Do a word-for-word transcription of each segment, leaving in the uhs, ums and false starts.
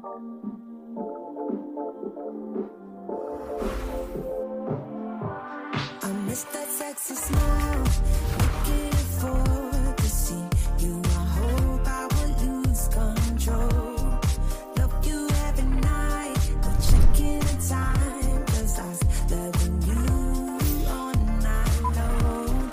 I miss that sexy smile. I can't afford to see you. I hope I will lose control. Love you every night, but checking the time, 'cause I was loving you all night long.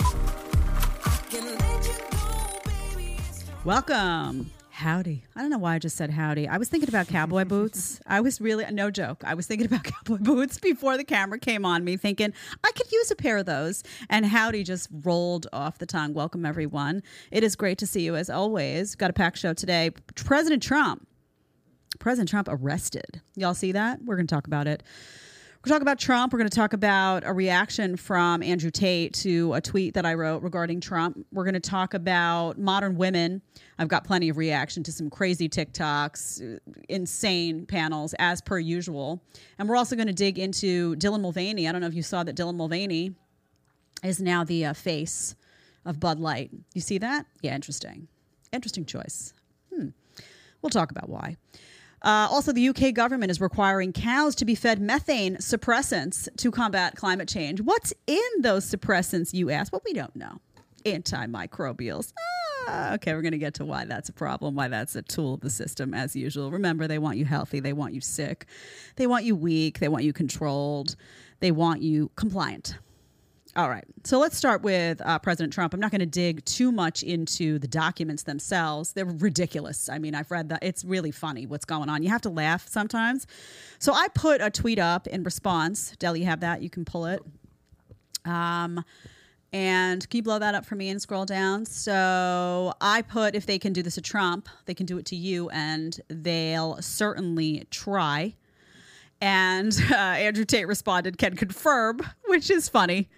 I can let you go, baby. Welcome. Howdy. I don't know why I just said howdy. I was thinking about cowboy boots. I was really, no joke, I was thinking about cowboy boots before the camera came on me, thinking I could use a pair of those. And howdy just rolled off the tongue. Welcome, everyone. It is great to see you as always. Got a packed show today. President Trump. President Trump arrested. Y'all see that? We're going to talk about it. We're going to talk about Trump. We're going to talk about a reaction from Andrew Tate to a tweet that I wrote regarding Trump. We're going to talk about modern women. I've got plenty of reaction to some crazy TikToks, insane panels, as per usual. And we're also going to dig into Dylan Mulvaney. I don't know if you saw that Dylan Mulvaney is now the uh, face of Bud Light. You see that? Yeah, interesting. Interesting choice. Hmm. We'll talk about why. Uh, also, the U K government is requiring cows to be fed methane suppressants to combat climate change. What's in those suppressants, you ask? Well, we don't know. Antimicrobials. Ah, okay, we're going to get to why that's a problem, why that's a tool of the system as usual. Remember, they want you healthy. They want you sick. They want you weak. They want you controlled. They want you compliant. All right, so let's start with uh, President Trump. I'm not going to dig too much into the documents themselves. They're ridiculous. I mean, I've read that. It's really funny what's going on. You have to laugh sometimes. So I put a tweet up in response. Deli, you have that. You can pull it. Um, and can you blow that up for me and scroll down? So I put, if they can do this to Trump, they can do it to you, and they'll certainly try. And uh, Andrew Tate responded, can confirm, which is funny.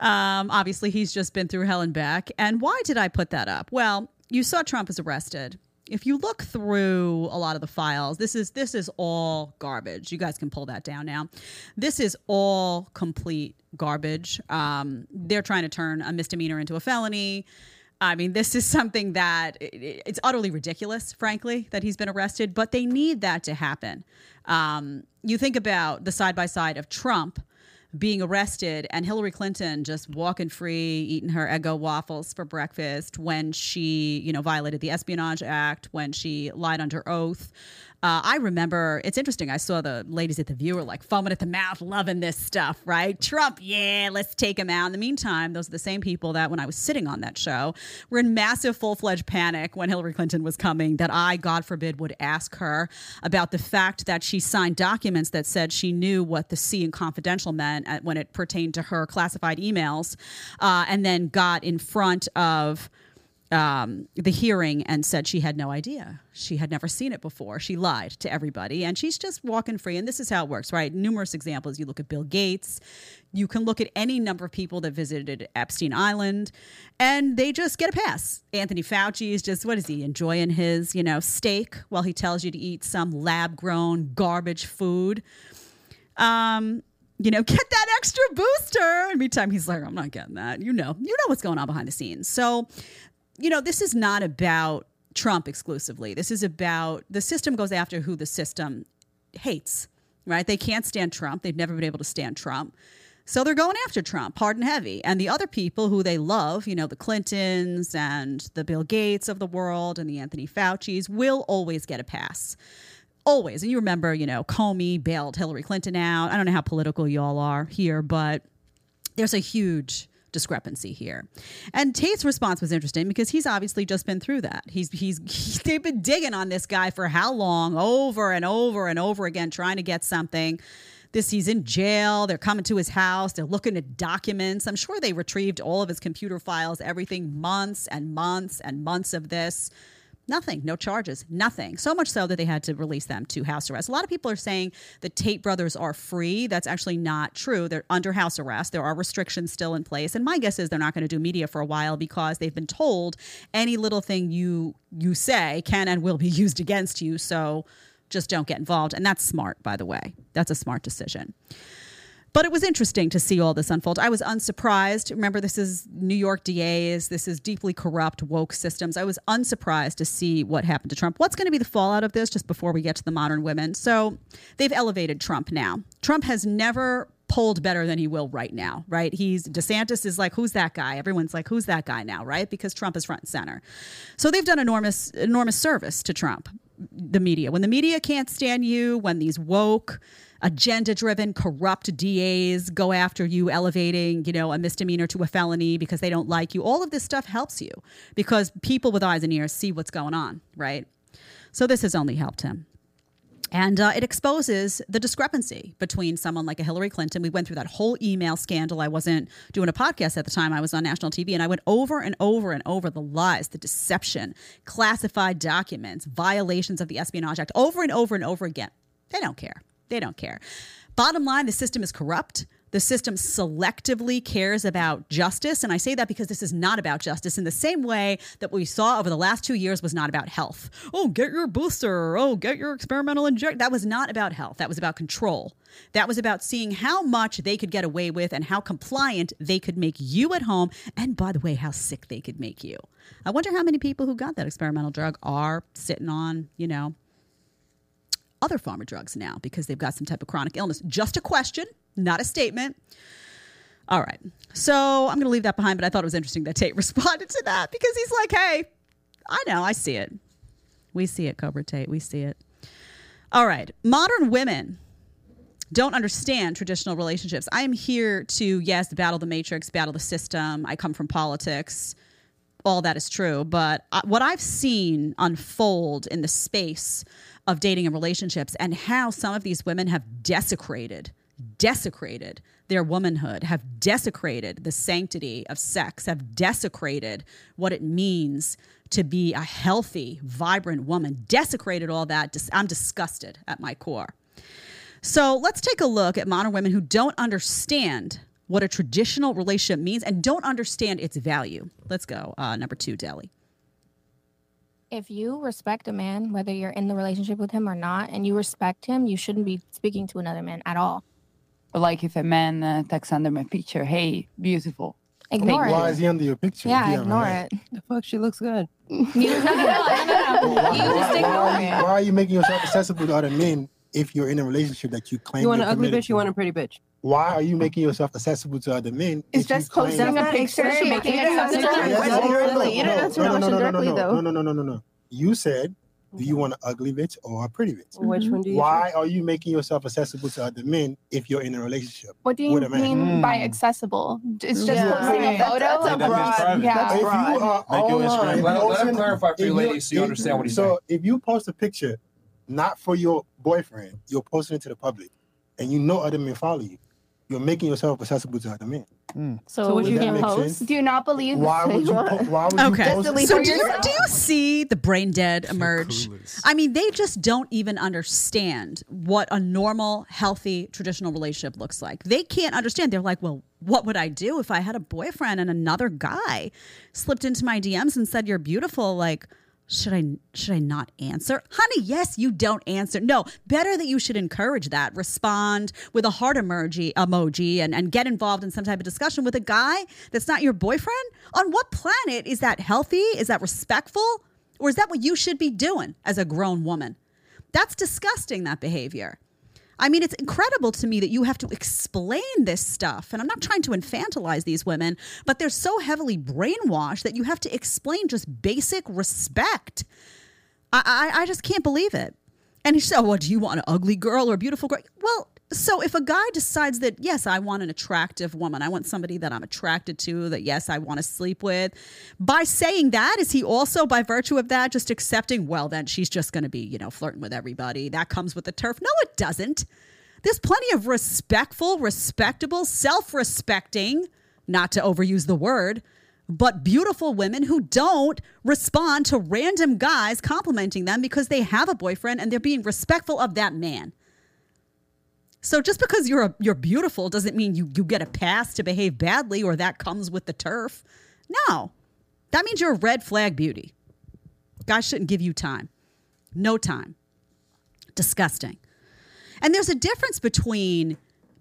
Um, obviously, he's just been through hell and back. And why did I put that up? Well, you saw Trump is arrested. If you look through a lot of the files, this is this is all garbage. You guys can pull that down now. This is all complete garbage. Um, they're trying to turn a misdemeanor into a felony. I mean, this is something that it, it's utterly ridiculous, frankly, that he's been arrested. But they need that to happen. Um, you think about the side-by-side of Trump being arrested and Hillary Clinton just walking free, eating her Eggo waffles for breakfast when she, you know, violated the Espionage Act, when she lied under oath. Uh, I remember, it's interesting, I saw the ladies at The View were like foaming at the mouth, loving this stuff, right? Trump, yeah, let's take him out. In the meantime, those are the same people that when I was sitting on that show were in massive full-fledged panic when Hillary Clinton was coming that I, God forbid, would ask her about the fact that she signed documents that said she knew what the C in confidential meant when it pertained to her classified emails, uh, and then got in front of Um, the hearing and said she had no idea. She had never seen it before. She lied to everybody, and she's just walking free. And this is how it works, right? Numerous examples. You look at Bill Gates. You can look at any number of people that visited Epstein Island, and they just get a pass. Anthony Fauci is just, what is he, enjoying his, you know, steak while he tells you to eat some lab-grown garbage food. Um... You know, get that extra booster. And meantime, he's like, I'm not getting that. You know, you know what's going on behind the scenes. So, you know, this is not about Trump exclusively. This is about the system goes after who the system hates, right? They can't stand Trump. They've never been able to stand Trump. So they're going after Trump, hard and heavy. And the other people who they love, you know, the Clintons and the Bill Gates of the world and the Anthony Faucis will always get a pass. Always. And you remember, you know, Comey bailed Hillary Clinton out. I don't know how political y'all are here, but there's a huge discrepancy here. And Tate's response was interesting because he's obviously just been through that. He's he's he, they've been digging on this guy for how long, over and over and over again, trying to get something. This he's in jail. They're coming to his house. They're looking at documents. I'm sure they retrieved all of his computer files, everything, months and months and months of this. Nothing. No charges. Nothing. So much so that they had to release them to house arrest. A lot of people are saying the Tate brothers are free. That's actually not true. They're under house arrest. There are restrictions still in place. And my guess is they're not going to do media for a while because they've been told any little thing you you say can and will be used against you. So just don't get involved. And that's smart, by the way. That's a smart decision. But it was interesting to see all this unfold. I was unsurprised. Remember, this is New York D As. This is deeply corrupt, woke systems. I was unsurprised to see what happened to Trump. What's going to be the fallout of this, just before we get to the modern women? So they've elevated Trump now. Trump has never pulled better than he will right now, right? He's DeSantis is like, who's that guy? Everyone's like, who's that guy now, right? Because Trump is front and center. So they've done enormous, enormous service to Trump, the media. When the media can't stand you, when these woke, agenda-driven, corrupt D As go after you, elevating, you know, a misdemeanor to a felony because they don't like you, all of this stuff helps you because people with eyes and ears see what's going on, right? So this has only helped him. And uh, it exposes the discrepancy between someone like a Hillary Clinton. We went through that whole email scandal. I wasn't doing a podcast at the time. I was on national T V, and I went over and over and over the lies, the deception, classified documents, violations of the Espionage Act, over and over and over again. They don't care. They don't care. Bottom line, the system is corrupt. The system selectively cares about justice. And I say that because this is not about justice in the same way that what we saw over the last two years was not about health. Oh, get your booster. Oh, get your experimental injection. That was not about health. That was about control. That was about seeing how much they could get away with and how compliant they could make you at home. And by the way, how sick they could make you. I wonder how many people who got that experimental drug are sitting on, you know, other pharma drugs now because they've got some type of chronic illness. Just a question. Not a statement. All right. So I'm going to leave that behind, but I thought it was interesting that Tate responded to that because he's like, hey, I know, I see it. We see it, Cobra Tate. We see it. All right. Modern women don't understand traditional relationships. I am here to, yes, battle the matrix, battle the system. I come from politics. All that is true. But what I've seen unfold in the space of dating and relationships and how some of these women have desecrated desecrated their womanhood, have desecrated the sanctity of sex, have desecrated what it means to be a healthy, vibrant woman, desecrated all that. I'm disgusted at my core. So let's take a look at modern women who don't understand what a traditional relationship means and don't understand its value. Let's go. Uh, number two, Deli. If you respect a man, whether you're in the relationship with him or not, and you respect him, you shouldn't be speaking to another man at all. Like if a man uh, texts under my picture, hey, beautiful. Ignore it. Why is he under your picture? Yeah, yeah ignore right. it. The fuck, she looks good. You just ignore it. Why are you making yourself accessible to other men if you're in a relationship that you claim? You want an ugly bitch, you want a pretty bitch. Why are you making yourself accessible to other men? It's just posting a picture. She making yourself accessible. You don't answer the question directly, though. No, no, no, no, no, no. You said, do you want an ugly bitch or a pretty bitch? Which one do you Why choose? Are you making yourself accessible to other men if you're in a relationship? What do you mean man? by accessible? It's just yeah. posting yeah. a photo? That's, that's a broad. Yeah. That's if broad. You are Thank online, you let, let me clarify for you ladies so you understand what he's saying. So if you post a picture not for your boyfriend, you're posting it to the public, and you know other men follow you, you're making yourself accessible to other men. Mm. So, so would you can't post? Sense? Do you not believe why would you po- Why would okay. you post? So do you, do you see the brain dead emerge? I mean, they just don't even understand what a normal, healthy, traditional relationship looks like. They can't understand. They're like, well, what would I do if I had a boyfriend and another guy slipped into my D Ms and said, you're beautiful, like... Should I should I not answer? Honey, yes, you don't answer. No, better that you should encourage that. Respond with a heart emoji, emoji and, and get involved in some type of discussion with a guy that's not your boyfriend. On what planet is that healthy? Is that respectful? Or is that what you should be doing as a grown woman? That's disgusting, that behavior. I mean, it's incredible to me that you have to explain this stuff. And I'm not trying to infantilize these women, but they're so heavily brainwashed that you have to explain just basic respect. I, I, I just can't believe it. And he said, oh, well, do you want an ugly girl or a beautiful girl? Well, so if a guy decides that, yes, I want an attractive woman, I want somebody that I'm attracted to, that, yes, I want to sleep with, by saying that, is he also, by virtue of that, just accepting, well, then she's just going to be, you know, flirting with everybody. That comes with the turf. No, it doesn't. There's plenty of respectful, respectable, self-respecting, not to overuse the word, but beautiful women who don't respond to random guys complimenting them because they have a boyfriend and they're being respectful of that man. So just because you're a, you're beautiful doesn't mean you, you get a pass to behave badly or that comes with the turf. No, that means you're a red flag beauty. Guys shouldn't give you time. No time. Disgusting. And there's a difference between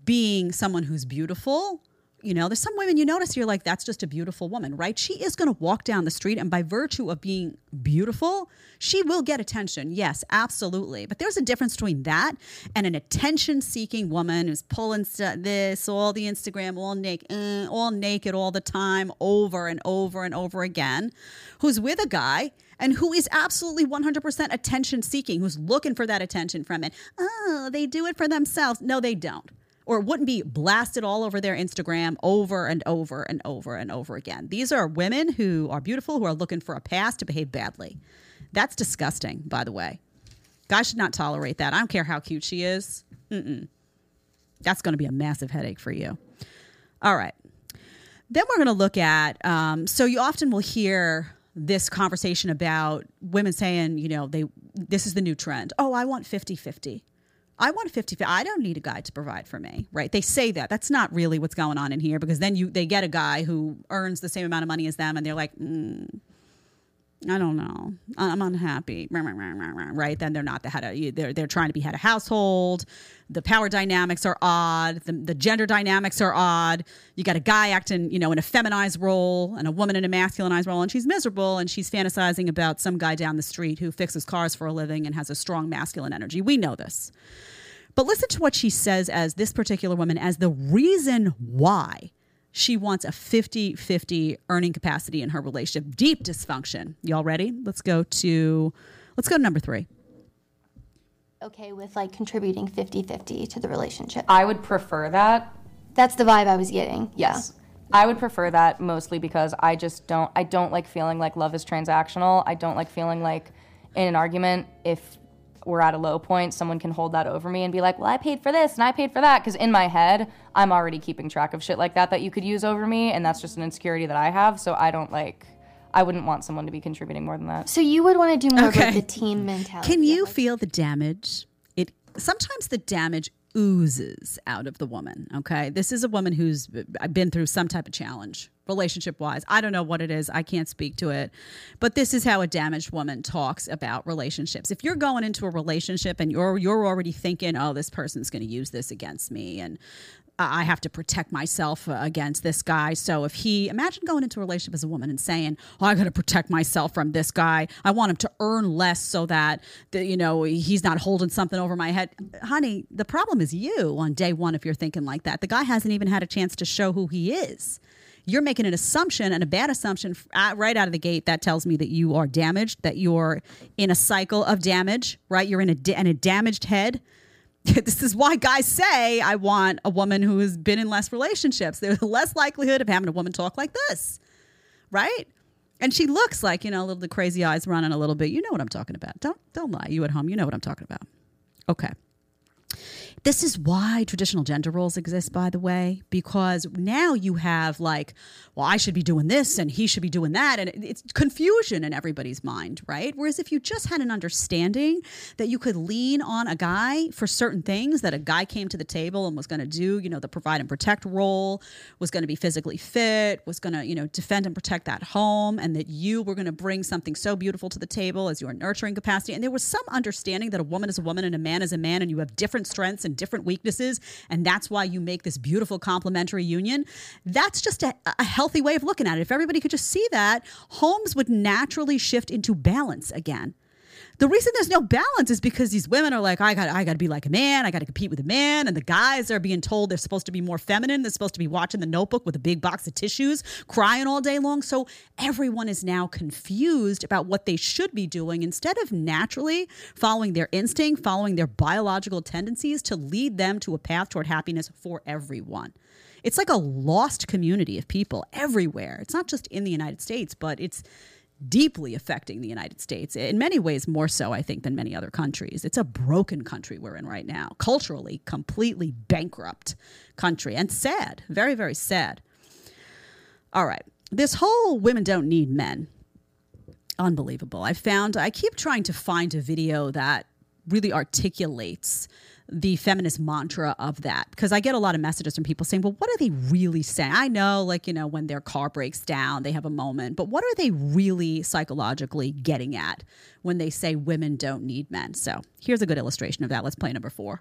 being someone who's beautiful. You know, there's some women you notice, you're like, that's just a beautiful woman, right? She is going to walk down the street, and by virtue of being beautiful, she will get attention. Yes, absolutely. But there's a difference between that and an attention-seeking woman who's pulling st- this, all the Instagram, all naked, uh, all naked all the time, over and over and over again, who's with a guy and who is absolutely one hundred percent attention-seeking, who's looking for that attention from it. Oh, they do it for themselves. No, they don't. Or it wouldn't be blasted all over their Instagram over and over and over and over again. These are women who are beautiful, who are looking for a pass to behave badly. That's disgusting, by the way. Guys should not tolerate that. I don't care how cute she is. Mm-mm. That's going to be a massive headache for you. All right. Then we're going to look at, um, so you often will hear this conversation about women saying, you know, they this is the new trend. Oh, I want fifty-fifty. I want fifty-fifty. I don't need a guy to provide for me, right? They say that. That's not really what's going on in here, because then you they get a guy who earns the same amount of money as them, and they're like, mm, I don't know. I'm unhappy, right? Then they're not the head of, they're, they're trying to be head of household. The power dynamics are odd. The, the gender dynamics are odd. You got a guy acting, you know, in a feminized role and a woman in a masculinized role, and she's miserable, and she's fantasizing about some guy down the street who fixes cars for a living and has a strong masculine energy. We know this. But listen to what she says as this particular woman as the reason why she wants a fifty-fifty earning capacity in her relationship. Deep dysfunction. Y'all ready? Let's go to, let's go to number three. Okay with like contributing fifty-fifty to the relationship. I would prefer that. That's the vibe I was getting. Yes. Yeah. I would prefer that mostly because I just don't, I don't like feeling like love is transactional. I don't like feeling like in an argument, if we're at a low point, someone can hold that over me and be like, well, I paid for this and I paid for that, because in my head I'm already keeping track of shit like that that you could use over me, and that's just an insecurity that I have. So I don't like, I wouldn't want someone to be contributing more than that. So you would want to do more okay. with the team mentality. Can you yeah, like- feel the damage? It sometimes the damage oozes out of the woman, okay? This is a woman who's been through some type of challenge, relationship-wise. I don't know what it is. I can't speak to it. But this is how a damaged woman talks about relationships. If you're going into a relationship and you're you're already thinking, oh, this person's going to use this against me, and I have to protect myself against this guy. So if he, imagine going into a relationship as a woman and saying, oh, I got to protect myself from this guy. I want him to earn less so that, the, you know, he's not holding something over my head. Honey, the problem is you on day one if you're thinking like that. The guy hasn't even had a chance to show who he is. You're making an assumption, and a bad assumption right out of the gate. That tells me that you are damaged, that you're in a cycle of damage, right? You're in a, in a damaged head. This is why guys say, I want a woman who has been in less relationships. There's less likelihood of having a woman talk like this, right? And she looks like, you know, a little the crazy eyes running a little bit. You know what I'm talking about. Don't don't lie. You at home, you know what I'm talking about. Okay. This is why traditional gender roles exist, by the way, because now you have like, well, I should be doing this and he should be doing that. And it's confusion in everybody's mind, right? Whereas if you just had an understanding that you could lean on a guy for certain things, that a guy came to the table and was going to do, you know, the provide and protect role, was going to be physically fit, was going to, you know, defend and protect that home, and that you were going to bring something so beautiful to the table as your nurturing capacity. And there was some understanding that a woman is a woman and a man is a man, and you have different strengths and different weaknesses, and that's why you make this beautiful complementary union. That's just a, a healthy way of looking at it. If everybody could just see that, homes would naturally shift into balance again. The reason there's no balance is because these women are like, I got I got to be like a man. I got to compete with a man. And the guys are being told they're supposed to be more feminine. They're supposed to be watching The Notebook with a big box of tissues, crying all day long. So everyone is now confused about what they should be doing instead of naturally following their instinct, following their biological tendencies to lead them to a path toward happiness for everyone. It's like a lost community of people everywhere. It's not just in the United States, but it's deeply affecting the United States in many ways, more so, I think, than many other countries. It's a broken country we're in right now, culturally, completely bankrupt country, and sad, very, very sad. All right. This whole women don't need men. Unbelievable. I found, I keep trying to find a video that really articulates the feminist mantra of that, because I get a lot of messages from people saying, well, what are they really saying? I know, like, you know, when their car breaks down, they have a moment, but what are they really psychologically getting at when they say women don't need men? So here's a good illustration of that. Let's play number four.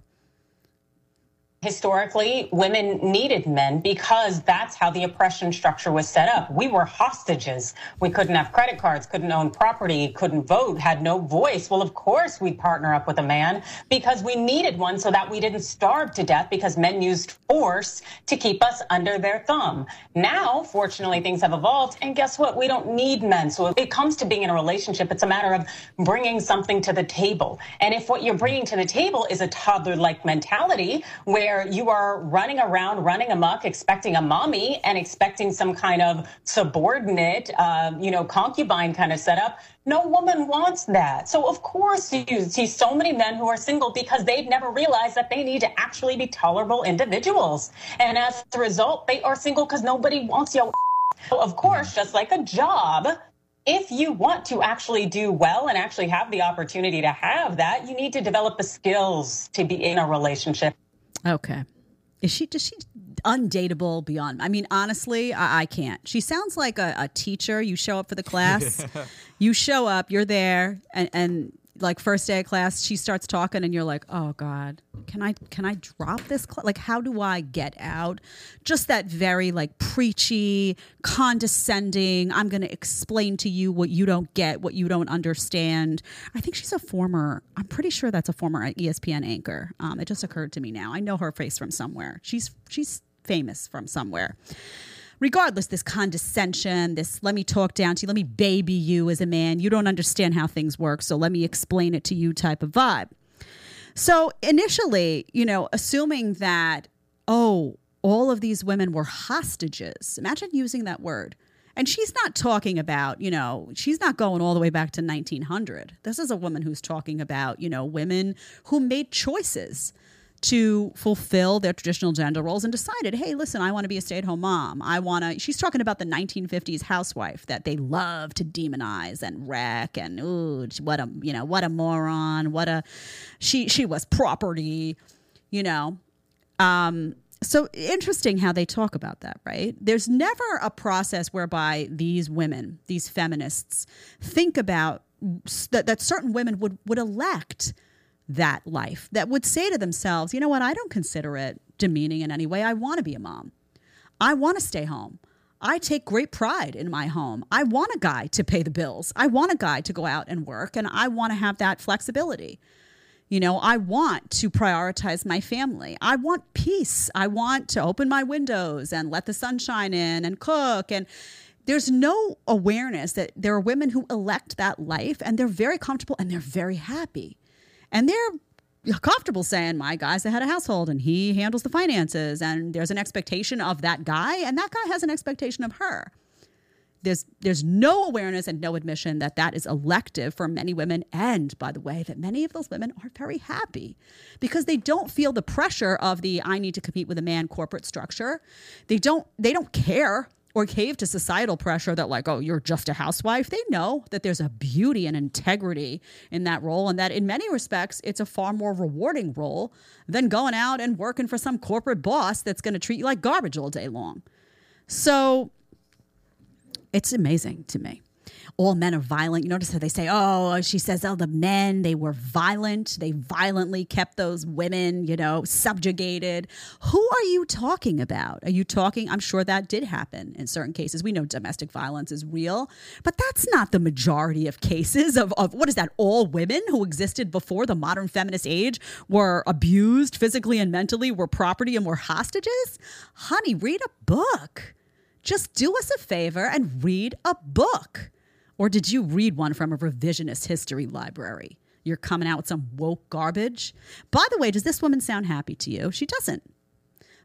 historically, women needed men because that's how the oppression structure was set up. We were hostages. We couldn't have credit cards, couldn't own property, couldn't vote, had no voice. Well, of course, we'd partner up with a man because we needed one so that we didn't starve to death because men used force to keep us under their thumb. Now, fortunately, things have evolved. And guess what? We don't need men. So if it comes to being in a relationship, it's a matter of bringing something to the table. And if what you're bringing to the table is a toddler-like mentality where you are running around, running amok, expecting a mommy and expecting some kind of subordinate, uh, you know, concubine kind of setup. No woman wants that. So, of course, you see so many men who are single because they've never realized that they need to actually be tolerable individuals. And as a result, they are single because nobody wants your so, of course, just like a job. If you want to actually do well and actually have the opportunity to have that, you need to develop the skills to be in a relationship. Okay. Is she, does she undateable beyond? I mean, honestly, I, I can't. She sounds like a, a teacher. You show up for the class, you show up, you're there. And, and like first day of class, she starts talking and you're like, oh God, can I, can I drop this class? Like, how do I get out? Just that very like preachy, condescending. I'm going to explain to you what you don't get, what you don't understand. I think she's a former, I'm pretty sure that's a former E S P N anchor. Um, it just occurred to me now. I know her face from somewhere. She's, she's famous from somewhere. Regardless, this condescension, this let me talk down to you, let me baby you as a man. You don't understand how things work, so let me explain it to you type of vibe. So initially, you know, assuming that, oh, all of these women were hostages. Imagine using that word. And she's not talking about, you know, she's not going all the way back to nineteen hundred. This is a woman who's talking about, you know, women who made choices to fulfill their traditional gender roles and decided, hey, listen, I want to be a stay-at-home mom. I want to, she's talking about the nineteen fifties housewife that they love to demonize and wreck and, ooh, what a, you know, what a moron, what a, she, she was property, you know. Um, so interesting how they talk about that, right? There's never a process whereby these women, these feminists, think about that, that certain women would, would elect that life, that would say to themselves, you know what, I don't consider it demeaning in any way. I want to be a mom. I want to stay home. I take great pride in my home. I want a guy to pay the bills. I want a guy to go out and work, and I want to have that flexibility. You know, I want to prioritize my family. I want peace. I want to open my windows and let the sunshine in and cook. And there's no awareness that there are women who elect that life, and they're very comfortable and they're very happy. And they're comfortable saying, my guy's the head of household and he handles the finances. And there's an expectation of that guy. And that guy has an expectation of her. There's there's no awareness and no admission that that is elective for many women. And by the way, that many of those women are very happy because they don't feel the pressure of the I need to compete with a man corporate structure. They don't they don't care or cave to societal pressure that like, oh, you're just a housewife. They know that there's a beauty and integrity in that role and that in many respects, it's a far more rewarding role than going out and working for some corporate boss that's going to treat you like garbage all day long. So it's amazing to me. All men are violent. You notice how they say, oh, she says, oh, the men, they were violent. They violently kept those women, you know, subjugated. Who are you talking about? Are you talking? I'm sure that did happen in certain cases. We know domestic violence is real, but that's not the majority of cases of, of what is that? All women who existed before the modern feminist age were abused physically and mentally, were property and were hostages? Honey, read a book. Just do us a favor and read a book. Or did you read one from a revisionist history library? You're coming out with some woke garbage. By the way, does this woman sound happy to you? She doesn't.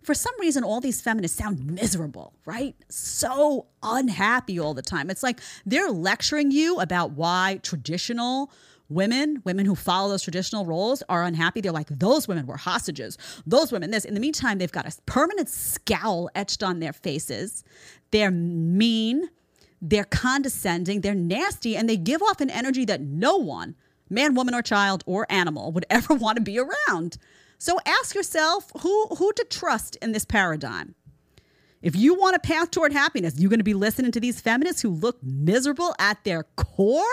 For some reason, all these feminists sound miserable, right? So unhappy all the time. It's like they're lecturing you about why traditional women, women who follow those traditional roles are unhappy. They're like, those women were hostages. Those women, this. In the meantime, they've got a permanent scowl etched on their faces. They're mean. They're condescending, they're nasty, and they give off an energy that no one, man, woman, or child, or animal, would ever want to be around. So ask yourself who, who to trust in this paradigm. If you want a path toward happiness, you're going to be listening to these feminists who look miserable at their core?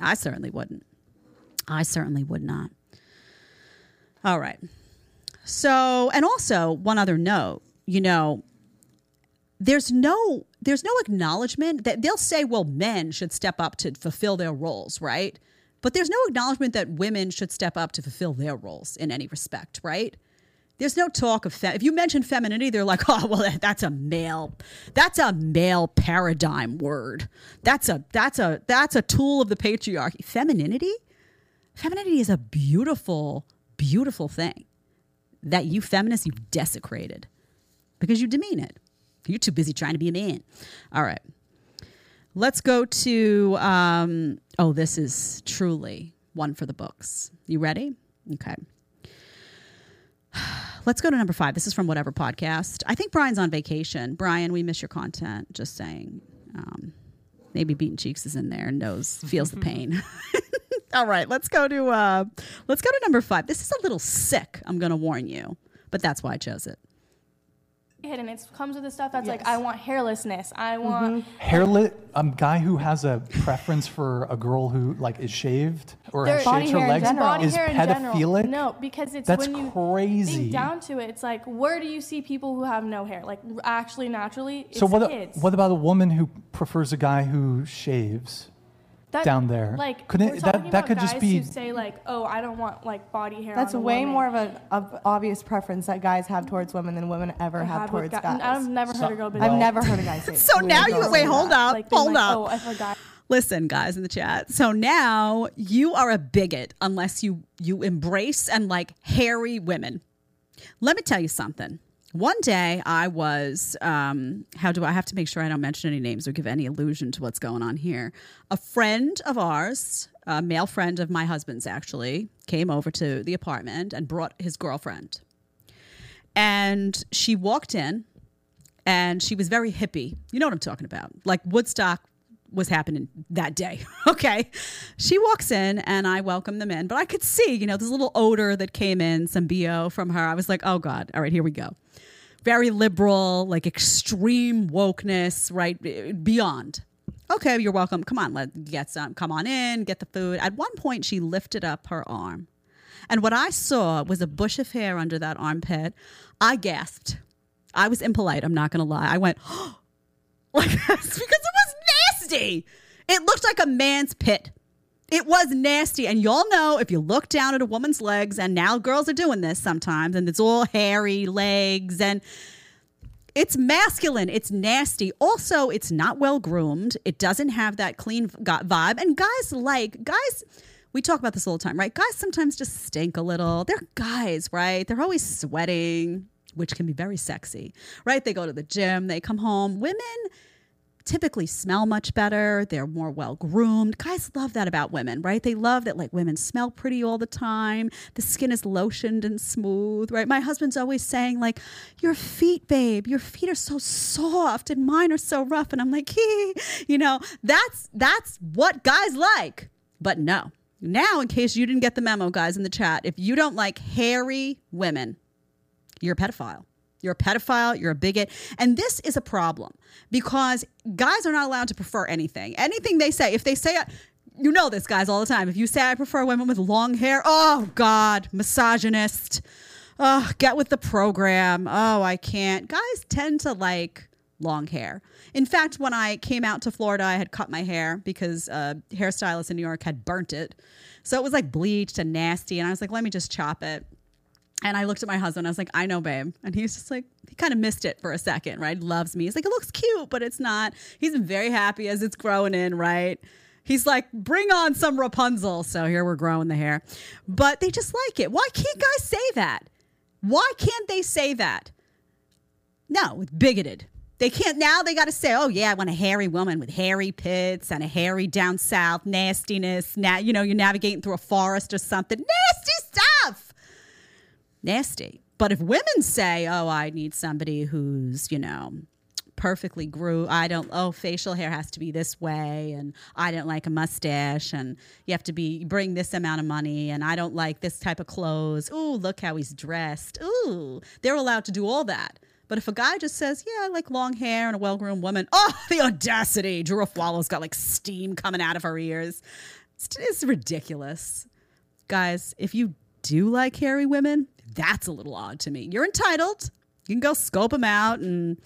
I certainly wouldn't. I certainly would not. All right. So, and also one other note, you know, there's no, there's no acknowledgement that they'll say, well, men should step up to fulfill their roles, right? But there's no acknowledgement that women should step up to fulfill their roles in any respect, right? There's no talk of fe- if you mention femininity, they're like, oh, well, that's a male, that's a male paradigm word. That's a that's a that's a tool of the patriarchy. Femininity, femininity is a beautiful, beautiful thing that you feminists, you've desecrated because you demean it. You're too busy trying to be a man. All right, let's go to. Um, oh, this is truly one for the books. You ready? Okay. Let's go to number five. This is from whatever podcast. I think Brian's on vacation. Brian, we miss your content. Just saying. Um, maybe Beaten Cheeks is in there and knows, feels the pain. All right, let's go to uh, let's go to number five. This is a little sick. I'm going to warn you, but that's why I chose it. And it comes with the stuff that's yes. like, I want hairlessness. I want mm-hmm. hairless. A um, guy who has a preference for a girl who like is shaved or there, has shaved her legs is pedophilic. No, because it's that's when you crazy. Think down to it, it's like, where do you see people who have no hair? Like actually, naturally, it's so what? Kids. What about a woman who prefers a guy who shaves? That, down there, like couldn't we're that that could guys just be who say like, oh, I don't want like body hair. That's on a way woman. More of an obvious preference that guys have towards women than women ever have, have towards guys. guys. I've never heard so, a girl. Well. I've never heard a guy say. So now you wait, hold up, like, hold like, up. Oh, I forgot. Listen, guys in the chat. So now you are a bigot unless you you embrace and like hairy women. Let me tell you something. One day I was, um, how do I, I have to make sure I don't mention any names or give any allusion to what's going on here. A friend of ours, a male friend of my husband's actually, came over to the apartment and brought his girlfriend. And she walked in and she was very hippie. You know what I'm talking about. Like Woodstock was happening that day. Okay. She walks in and I welcome them in, but I could see, you know, this little odor that came in, some B O from her. I was like, oh God, all right, here we go. Very liberal, like extreme wokeness, right? Beyond. Okay, you're welcome. Come on, let's get some. Come on in, get the food. At one point, she lifted up her arm. And what I saw was a bush of hair under that armpit. I gasped. I was impolite. I'm not going to lie. I went, oh, like this because it was nasty. It looked like a man's pit. It was nasty. And y'all know if you look down at a woman's legs, and now girls are doing this sometimes, and it's all hairy legs, and it's masculine. It's nasty. Also, it's not well groomed. It doesn't have that clean vibe. And guys like, guys, we talk about this all the time, right? Guys sometimes just stink a little. They're guys, right? They're always sweating, which can be very sexy, right? They go to the gym, they come home. Women typically smell much better. They're more well-groomed. Guys love that about women, right? They love that like women smell pretty all the time. The skin is lotioned and smooth, right? My husband's always saying like, your feet, babe, your feet are so soft and mine are so rough. And I'm like, hee, you know, that's, that's what guys like. But no, now in case you didn't get the memo, guys in the chat, if you don't like hairy women, you're a pedophile. You're a pedophile, you're a bigot. And this is a problem because guys are not allowed to prefer anything. Anything they say, if they say, you know this, guys, all the time. If you say, I prefer women with long hair, oh, God, misogynist. Oh, get with the program. Oh, I can't. Guys tend to like long hair. In fact, when I came out to Florida, I had cut my hair because a hairstylist in New York had burnt it. So it was like bleached and nasty. And I was like, let me just chop it. And I looked at my husband. I was like, I know, babe. And he was just like, he kind of missed it for a second, right? Loves me. He's like, it looks cute, but it's not. He's very happy as it's growing in, right? He's like, bring on some Rapunzel. So here we're growing the hair. But they just like it. Why can't guys say that? Why can't they say that? No, it's bigoted. They can't. Now they got to say, oh, yeah, I want a hairy woman with hairy pits and a hairy down south nastiness. Now, you know, you're navigating through a forest or something. Nasty stuff. Nasty. But if women say, oh, I need somebody who's, you know, perfectly grew, I don't, oh, facial hair has to be this way, and I don't like a mustache, and you have to be, bring this amount of money, and I don't like this type of clothes. Ooh, look how he's dressed. Ooh, they're allowed to do all that. But if a guy just says, yeah, I like long hair and a well-groomed woman, oh, the audacity. Drew Wallow's got like steam coming out of her ears. It's, it's ridiculous. Guys, if you do like hairy women, that's a little odd to me. You're entitled. You can go sculpt them out and,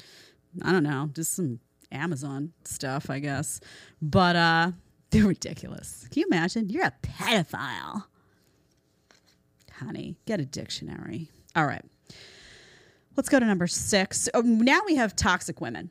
I don't know, just some Amazon stuff, I guess. But uh, they're ridiculous. Can you imagine? You're a pedophile. Honey, get a dictionary. All right. Let's go to number six. Oh, now we have toxic women.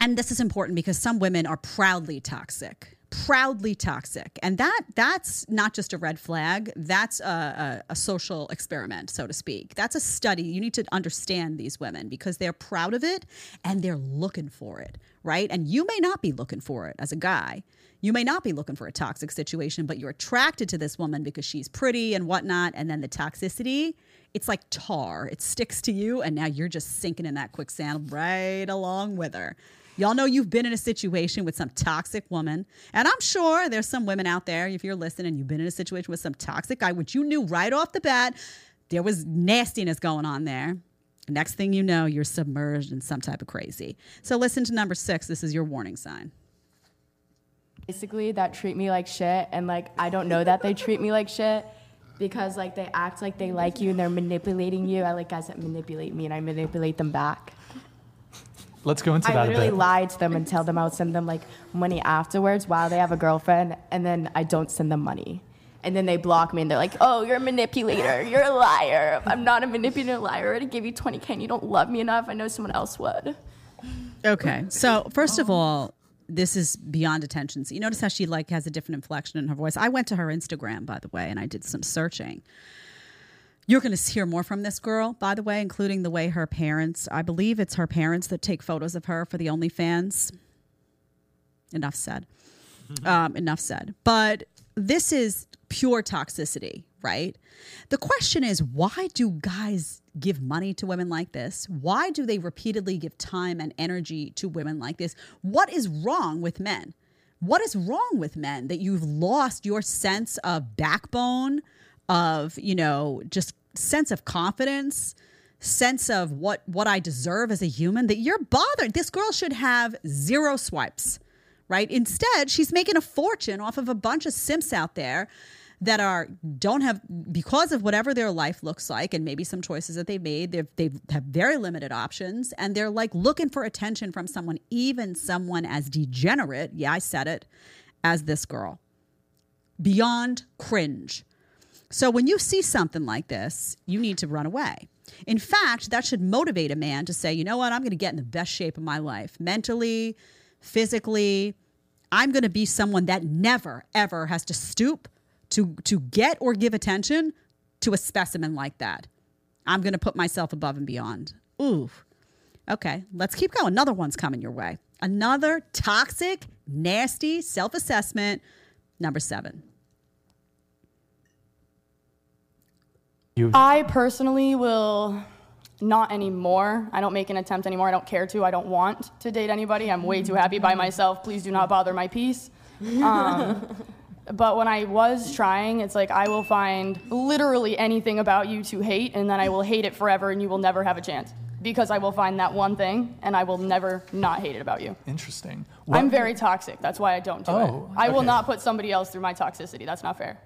And this is important because some women are proudly toxic. Proudly toxic. And that that's not just a red flag. That's a, a, a social experiment, so to speak. That's a study. You need to understand these women because they're proud of it and they're looking for it, right? And you may not be looking for it as a guy. You may not be looking for a toxic situation, but you're attracted to this woman because she's pretty and whatnot. And then the toxicity, it's like tar. It sticks to you, and now you're just sinking in that quicksand right along with her. Y'all know you've been in a situation with some toxic woman. And I'm sure there's some women out there, if you're listening, you've been in a situation with some toxic guy, which you knew right off the bat, there was nastiness going on there. Next thing you know, you're submerged in some type of crazy. So listen to number six. This is your warning sign. Basically, that treat me like shit. And like, I don't know that they treat me like shit because like they act like they like you and they're manipulating you. I like guys that manipulate me and I manipulate them back. Let's go into I that a bit. I literally lie to them and tell them I'll send them like money afterwards while they have a girlfriend, and then I don't send them money. And then they block me and they're like, oh, you're a manipulator. You're a liar. I'm not a manipulator liar. I already gave you twenty K and you don't love me enough. I know someone else would. Okay. So first of all, this is beyond attention. So you notice how she like has a different inflection in her voice. I went to her Instagram, by the way, and I did some searching. You're going to hear more from this girl, by the way, including the way her parents, I believe it's her parents that take photos of her for the OnlyFans. Enough said. Um, enough said. But this is pure toxicity, right? The question is, why do guys give money to women like this? Why do they repeatedly give time and energy to women like this? What is wrong with men? What is wrong with men that you've lost your sense of backbone, of, you know, just sense of confidence, sense of what, what I deserve as a human, that you're bothered? This girl should have zero swipes, right? Instead, she's making a fortune off of a bunch of simps out there that are, don't have, because of whatever their life looks like and maybe some choices that they've made, they've, they have very limited options. And they're like looking for attention from someone, even someone as degenerate, yeah, I said it, as this girl. Beyond cringe. So when you see something like this, you need to run away. In fact, that should motivate a man to say, you know what, I'm going to get in the best shape of my life, mentally, physically. I'm going to be someone that never, ever has to stoop to, to get or give attention to a specimen like that. I'm going to put myself above and beyond. Ooh. Okay, let's keep going. Another one's coming your way. Another toxic, nasty self-assessment, number seven. You. I personally will not anymore. I don't make an attempt anymore. I don't care to. I don't want to date anybody. I'm way too happy by myself. Please do not bother my peace. Um, but when I was trying, it's like I will find literally anything about you to hate, and then I will hate it forever, and you will never have a chance because I will find that one thing, and I will never not hate it about you. Interesting. What? I'm very toxic. That's why I don't do oh, it. Okay. I will not put somebody else through my toxicity. That's not fair.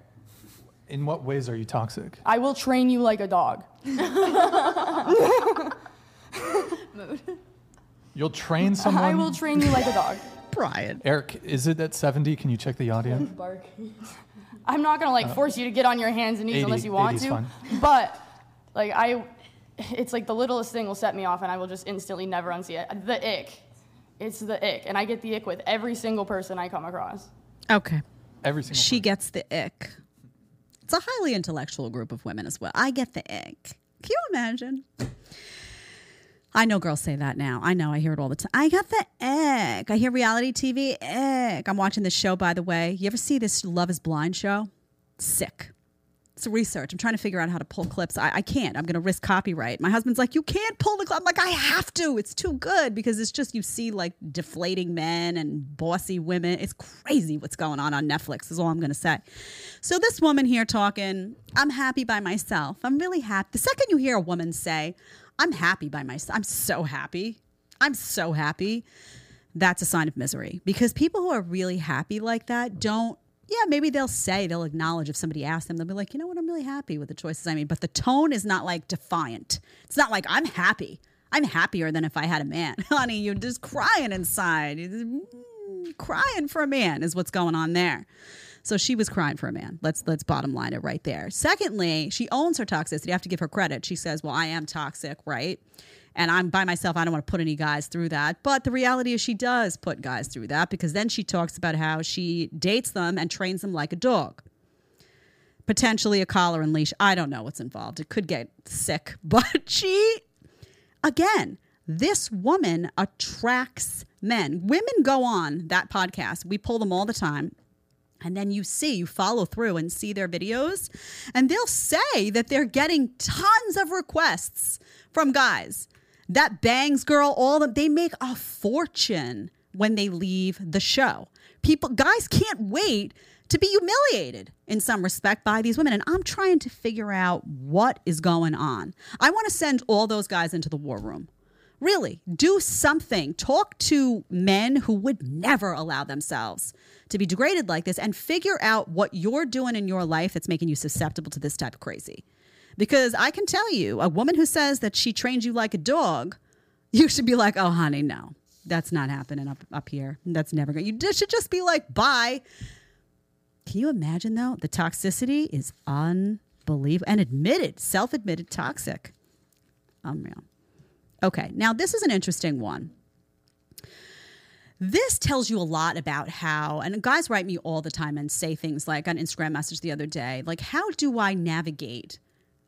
In what ways are you toxic? I will train you like a dog. You'll train someone? I will train you like a dog. Brian. Eric, is it at seventy? Can you check the audio? I'm not going to like uh, force you to get on your hands and knees eighty, unless you want to. Fun. But like I, it's like the littlest thing will set me off and I will just instantly never unsee it. The ick. It's the ick. And I get the ick with every single person I come across. Okay. Every single She person. Gets the ick. It's a highly intellectual group of women as well. I get the ick. Can you imagine? I know girls say that now. I know. I hear it all the time. I got the ick. I hear reality T V ick. I'm watching this show, by the way. You ever see this Love is Blind show? Sick. It's research. I'm trying to figure out how to pull clips. I, I can't. I'm going to risk copyright. My husband's like, you can't pull the clip. I'm like, I have to. It's too good because it's just you see like deflating men and bossy women. It's crazy what's going on on Netflix is all I'm going to say. So this woman here talking, I'm happy by myself. I'm really happy. The second you hear a woman say, I'm happy by myself. I'm so happy. I'm so happy. That's a sign of misery because people who are really happy like that don't yeah, maybe they'll say, they'll acknowledge if somebody asks them, they'll be like, you know what, I'm really happy with the choices I made. But the tone is not like defiant. It's not like, I'm happy. I'm happier than if I had a man. Honey, you're just crying inside. You're just, mm, crying for a man is what's going on there. So she was crying for a man. Let's let's bottom line it right there. Secondly, she owns her toxicity. You have to give her credit. She says, well, I am toxic, right? And I'm by myself. I don't want to put any guys through that. But the reality is she does put guys through that, because then she talks about how she dates them and trains them like a dog. Potentially a collar and leash. I don't know what's involved. It could get sick. But she, again, this woman attracts men. Women go on that podcast. We pull them all the time. And then you see, you follow through and see their videos, and they'll say that they're getting tons of requests from guys. That bangs girl, all of, they make a fortune when they leave the show. People, guys can't wait to be humiliated in some respect by these women. And I'm trying to figure out what is going on. I want to send all those guys into the war room. Really, do something. Talk to men who would never allow themselves to be degraded like this, and figure out what you're doing in your life that's making you susceptible to this type of crazy. Because I can tell you, a woman who says that she trained you like a dog, you should be like, oh, honey, no, that's not happening up, up here. That's never good. You should just be like, bye. Can you imagine, though? The toxicity is unbelievable. And admitted, self-admitted toxic. Unreal. Okay, now this is an interesting one. This tells you a lot about how, and guys write me all the time and say things like, on Instagram message the other day, like, how do I navigate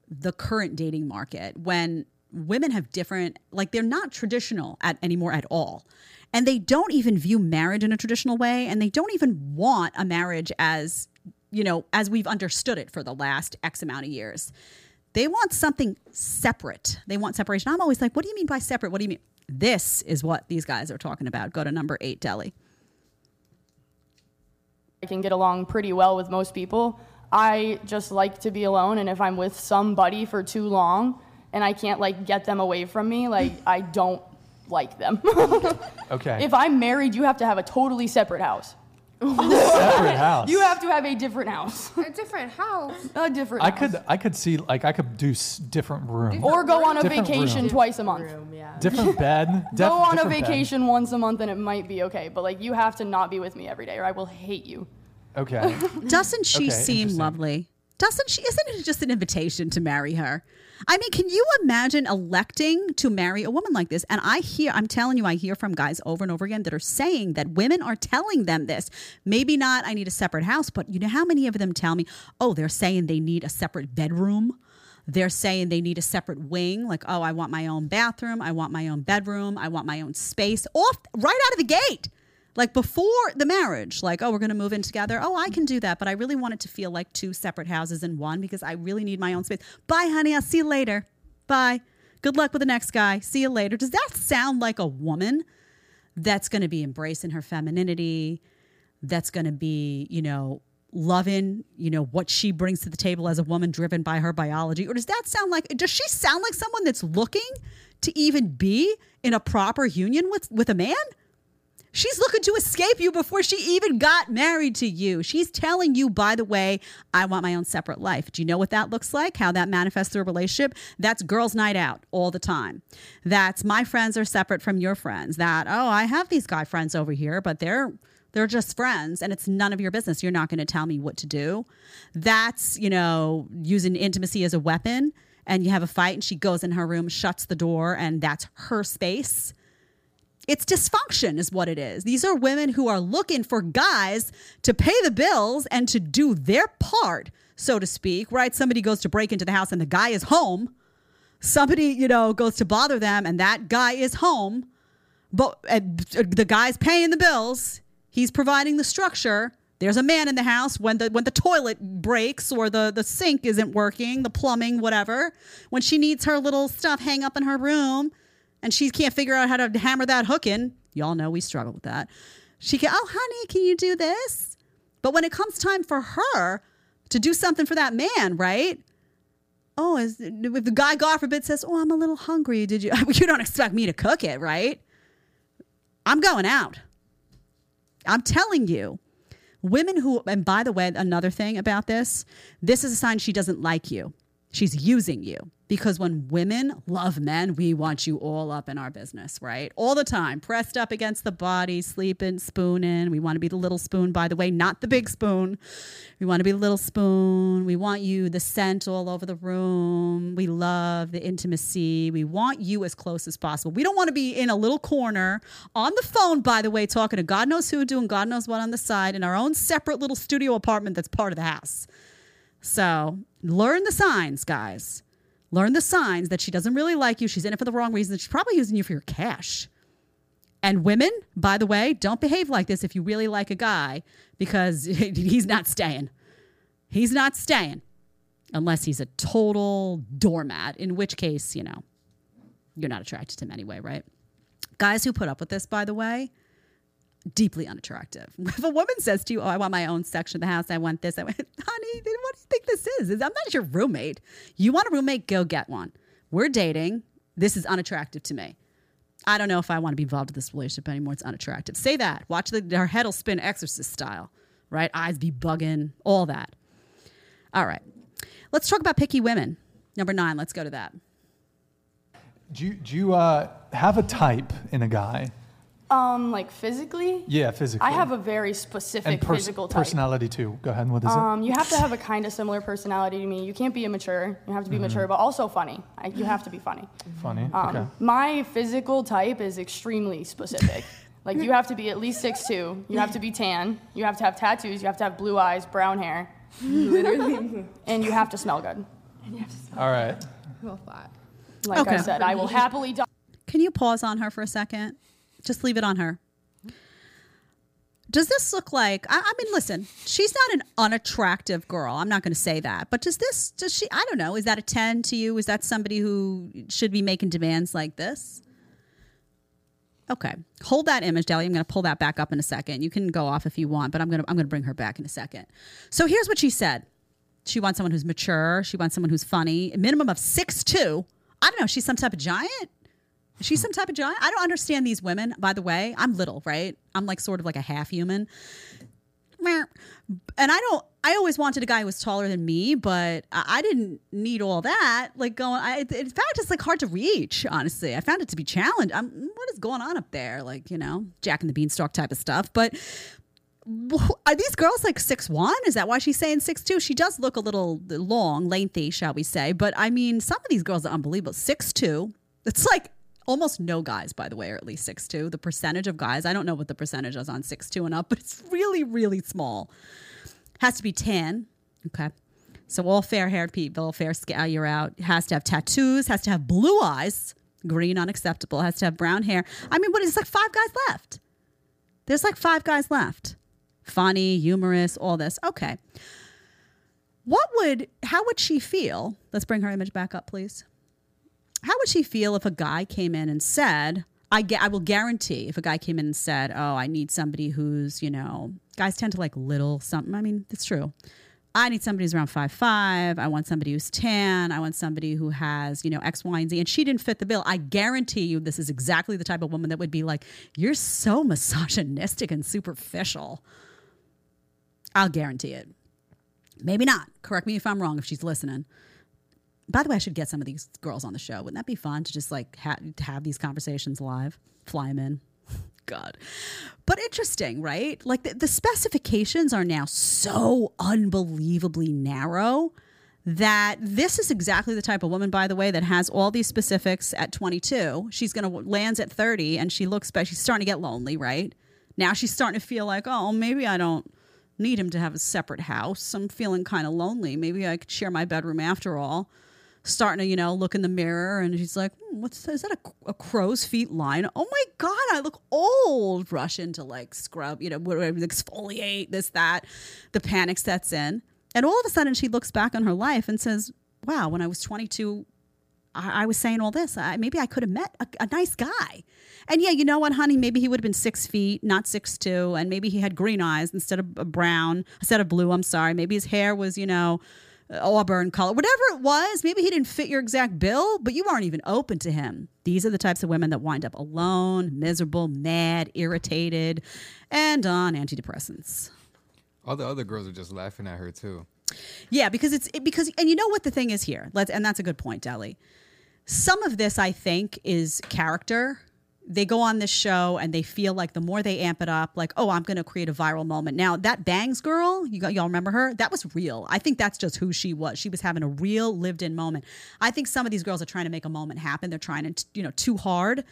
the current dating market when women have different, like, they're not traditional at anymore at all. And they don't even view marriage in a traditional way. And they don't even want a marriage as, you know, as we've understood it for the last X amount of years. They want something separate. They want separation. I'm always like, what do you mean by separate? What do you mean? This is what these guys are talking about. Go to number eight, Deli. I can get along pretty well with most people. I just like to be alone, and if I'm with somebody for too long and I can't, like, get them away from me, like, I don't like them. Okay. If I'm married, you have to have a totally separate house. Separate house. You have to have a different house. A different house. A different. I house. could, I could see, like, I could do s- different room. Different or go on a vacation room. twice a month. Room, yeah. Different bed. Def- go on a vacation bed. once a month, and it might be okay. But, like, you have to not be with me every day, or I will hate you. Okay. Doesn't she okay, seem lovely? Doesn't she? Isn't it just an invitation to marry her? I mean, can you imagine electing to marry a woman like this? And I hear, I'm telling you, I hear from guys over and over again that are saying that women are telling them this. Maybe not, I need a separate house, but you know how many of them tell me, oh, they're saying they need a separate bedroom. They're saying they need a separate wing. Like, oh, I want my own bathroom. I want my own bedroom. I want my own space. Off, right out of the gate. Like, before the marriage, like, oh, we're going to move in together. Oh, I can do that. But I really want it to feel like two separate houses in one, because I really need my own space. Bye, honey. I'll see you later. Bye. Good luck with the next guy. See you later. Does that sound like a woman that's going to be embracing her femininity, that's going to be, you know, loving, you know, what she brings to the table as a woman, driven by her biology? Or does that sound like, does she sound like someone that's looking to even be in a proper union with, with a man? She's looking to escape you before she even got married to you. She's telling you, by the way, I want my own separate life. Do you know what that looks like? How that manifests through a relationship? That's girls' night out all the time. That's my friends are separate from your friends. That, oh, I have these guy friends over here, but they're they're just friends, and it's none of your business. You're not going to tell me what to do. That's, you know, using intimacy as a weapon, and you have a fight, and she goes in her room, shuts the door, and that's her space. It's dysfunction is what it is. These are women who are looking for guys to pay the bills and to do their part, so to speak, right? Somebody goes to break into the house and the guy is home. Somebody, you know, goes to bother them and that guy is home. But uh, the guy's paying the bills. He's providing the structure. There's a man in the house when the when the toilet breaks or the, the sink isn't working, the plumbing, whatever. When she needs her little stuff hang up in her room, and she can't figure out how to hammer that hook in. Y'all know we struggle with that. She can, oh, honey, can you do this? But when it comes time for her to do something for that man, right? Oh, is, if the guy, God forbid, says, oh, I'm a little hungry. Did you? You don't expect me to cook it, right? I'm going out. I'm telling you, Women who, and by the way, another thing about this, this is a sign she doesn't like you. She's using you, because when women love men, we want you all up in our business, right? All the time, pressed up against the body, sleeping, spooning. We want to be the little spoon, by the way, not the big spoon. We want to be the little spoon. We want you, the scent all over the room. We love the intimacy. We want you as close as possible. We don't want to be in a little corner on the phone, by the way, talking to God knows who, doing God knows what on the side in our own separate little studio apartment that's part of the house. So learn the signs, guys. Learn the signs that she doesn't really like you. She's in it for the wrong reasons. She's probably using you for your cash. And women, by the way, don't behave like this if you really like a guy, because he's not staying. He's not staying unless he's a total doormat, in which case, you know, you're not attracted to him anyway, right? Guys who put up with this, by the way, deeply unattractive. If a woman says to you, oh, I want my own section of the house, I want this, I went, honey, what do you think this is? I'm not your roommate. You want a roommate? Go get one. We're dating. This is unattractive to me. I don't know if I want to be involved in this relationship anymore. It's unattractive. Say that. Watch the, her head will spin Exorcist style, right? Eyes be bugging, all that. All right. Let's talk about picky women. Number nine. Let's go to that. Do you, do you uh, have a type in a guy? Um, like physically? Yeah, physically. I have a very specific pers- physical type. Personality too. Go ahead. What is um, it? You have to have a kind of similar personality to me. You can't be immature. You have to be mm-hmm. mature, but also funny. I, you have to be funny. Funny. Um, okay. My physical type is extremely specific. Like you have to be at least six two. You have to be tan. You have to have tattoos. You have to have blue eyes, brown hair. Literally. And you have to smell good. And you have to smell All right. Good. Well thought. Like okay. I said, I will happily die. Can you pause on her for a second? Just leave it on her. Does this look like, I, I mean, listen, she's not an unattractive girl. I'm not going to say that. But does this, does she, I don't know, is that a ten to you? Is that somebody who should be making demands like this? Okay. Hold that image, Deli. I'm going to pull that back up in a second. You can go off if you want, but I'm going to, I'm going to bring her back in a second. So here's what she said. She wants someone who's mature. She wants someone who's funny. A minimum of six two. I don't know. She's some type of giant. She's some type of giant. I don't understand these women, by the way. I'm little, right? I'm like sort of like a half human. And I don't, I always wanted a guy who was taller than me, but I didn't need all that. Like going, I, in fact, it's like hard to reach, honestly. I found it to be challenged. I'm, what is going on up there? Like, you know, Jack and the Beanstalk type of stuff. But are these girls like six one? Is that why she's saying six two? She does look a little long, lengthy, shall we say. But I mean, some of these girls are unbelievable. six two. It's like, almost no guys, by the way, are at least six two. The percentage of guys, I don't know what the percentage is on six two and up, but it's really, really small. Has to be tan. Okay. So all fair-haired people, fair scale, you're out. Has to have tattoos. Has to have blue eyes. Green, unacceptable. Has to have brown hair. I mean, what is like five guys left? There's like five guys left. Funny, humorous, all this. Okay. What would, how would she feel? Let's bring her image back up, please. How would she feel if a guy came in and said, I, gu- I will guarantee if a guy came in and said, oh, I need somebody who's, you know, guys tend to like little something. I mean, it's true. I need somebody who's around five five. I want somebody who's tan. I want somebody who has, you know, X, Y, and Z. And she didn't fit the bill. I guarantee you this is exactly the type of woman that would be like, you're so misogynistic and superficial. I'll guarantee it. Maybe not. Correct me if I'm wrong if she's listening. By the way, I should get some of these girls on the show. Wouldn't that be fun to just like ha- have these conversations live? Fly them in. God. But interesting, right? Like the, the specifications are now so unbelievably narrow that this is exactly the type of woman, by the way, that has all these specifics at twenty-two. She's going to lands at thirty and she looks back. She's starting to get lonely, right? Now she's starting to feel like, oh, maybe I don't need him to have a separate house. I'm feeling kind of lonely. Maybe I could share my bedroom after all. Starting to, you know, look in the mirror and she's like, hmm, what's that? Is that a, a crow's feet line? Oh my God, I look old. Rush into like scrub, you know, whatever, exfoliate, this, that. The panic sets in. And all of a sudden she looks back on her life and says, wow, when I was twenty-two, I, I was saying all this. I, maybe I could have met a, a nice guy. And yeah, you know what, honey, maybe he would have been six feet, not six two. And maybe he had green eyes instead of brown, instead of blue, I'm sorry. Maybe his hair was, you know, auburn color, whatever it was. Maybe he didn't fit your exact bill, but you aren't even open to him. These are the types of women that wind up alone, miserable, mad, irritated, and on antidepressants. All the other girls are just laughing at her too. Yeah, because it's it, because and you know what the thing is here. Let's and that's a good point, Deli. Some of this, I think, is character. They go on this show and they feel like the more they amp it up, like, oh, I'm going to create a viral moment. Now, that Bangs girl, you got, y'all remember her? That was real. I think that's just who she was. She was having a real lived-in moment. I think some of these girls are trying to make a moment happen. They're trying to, you know, too hard.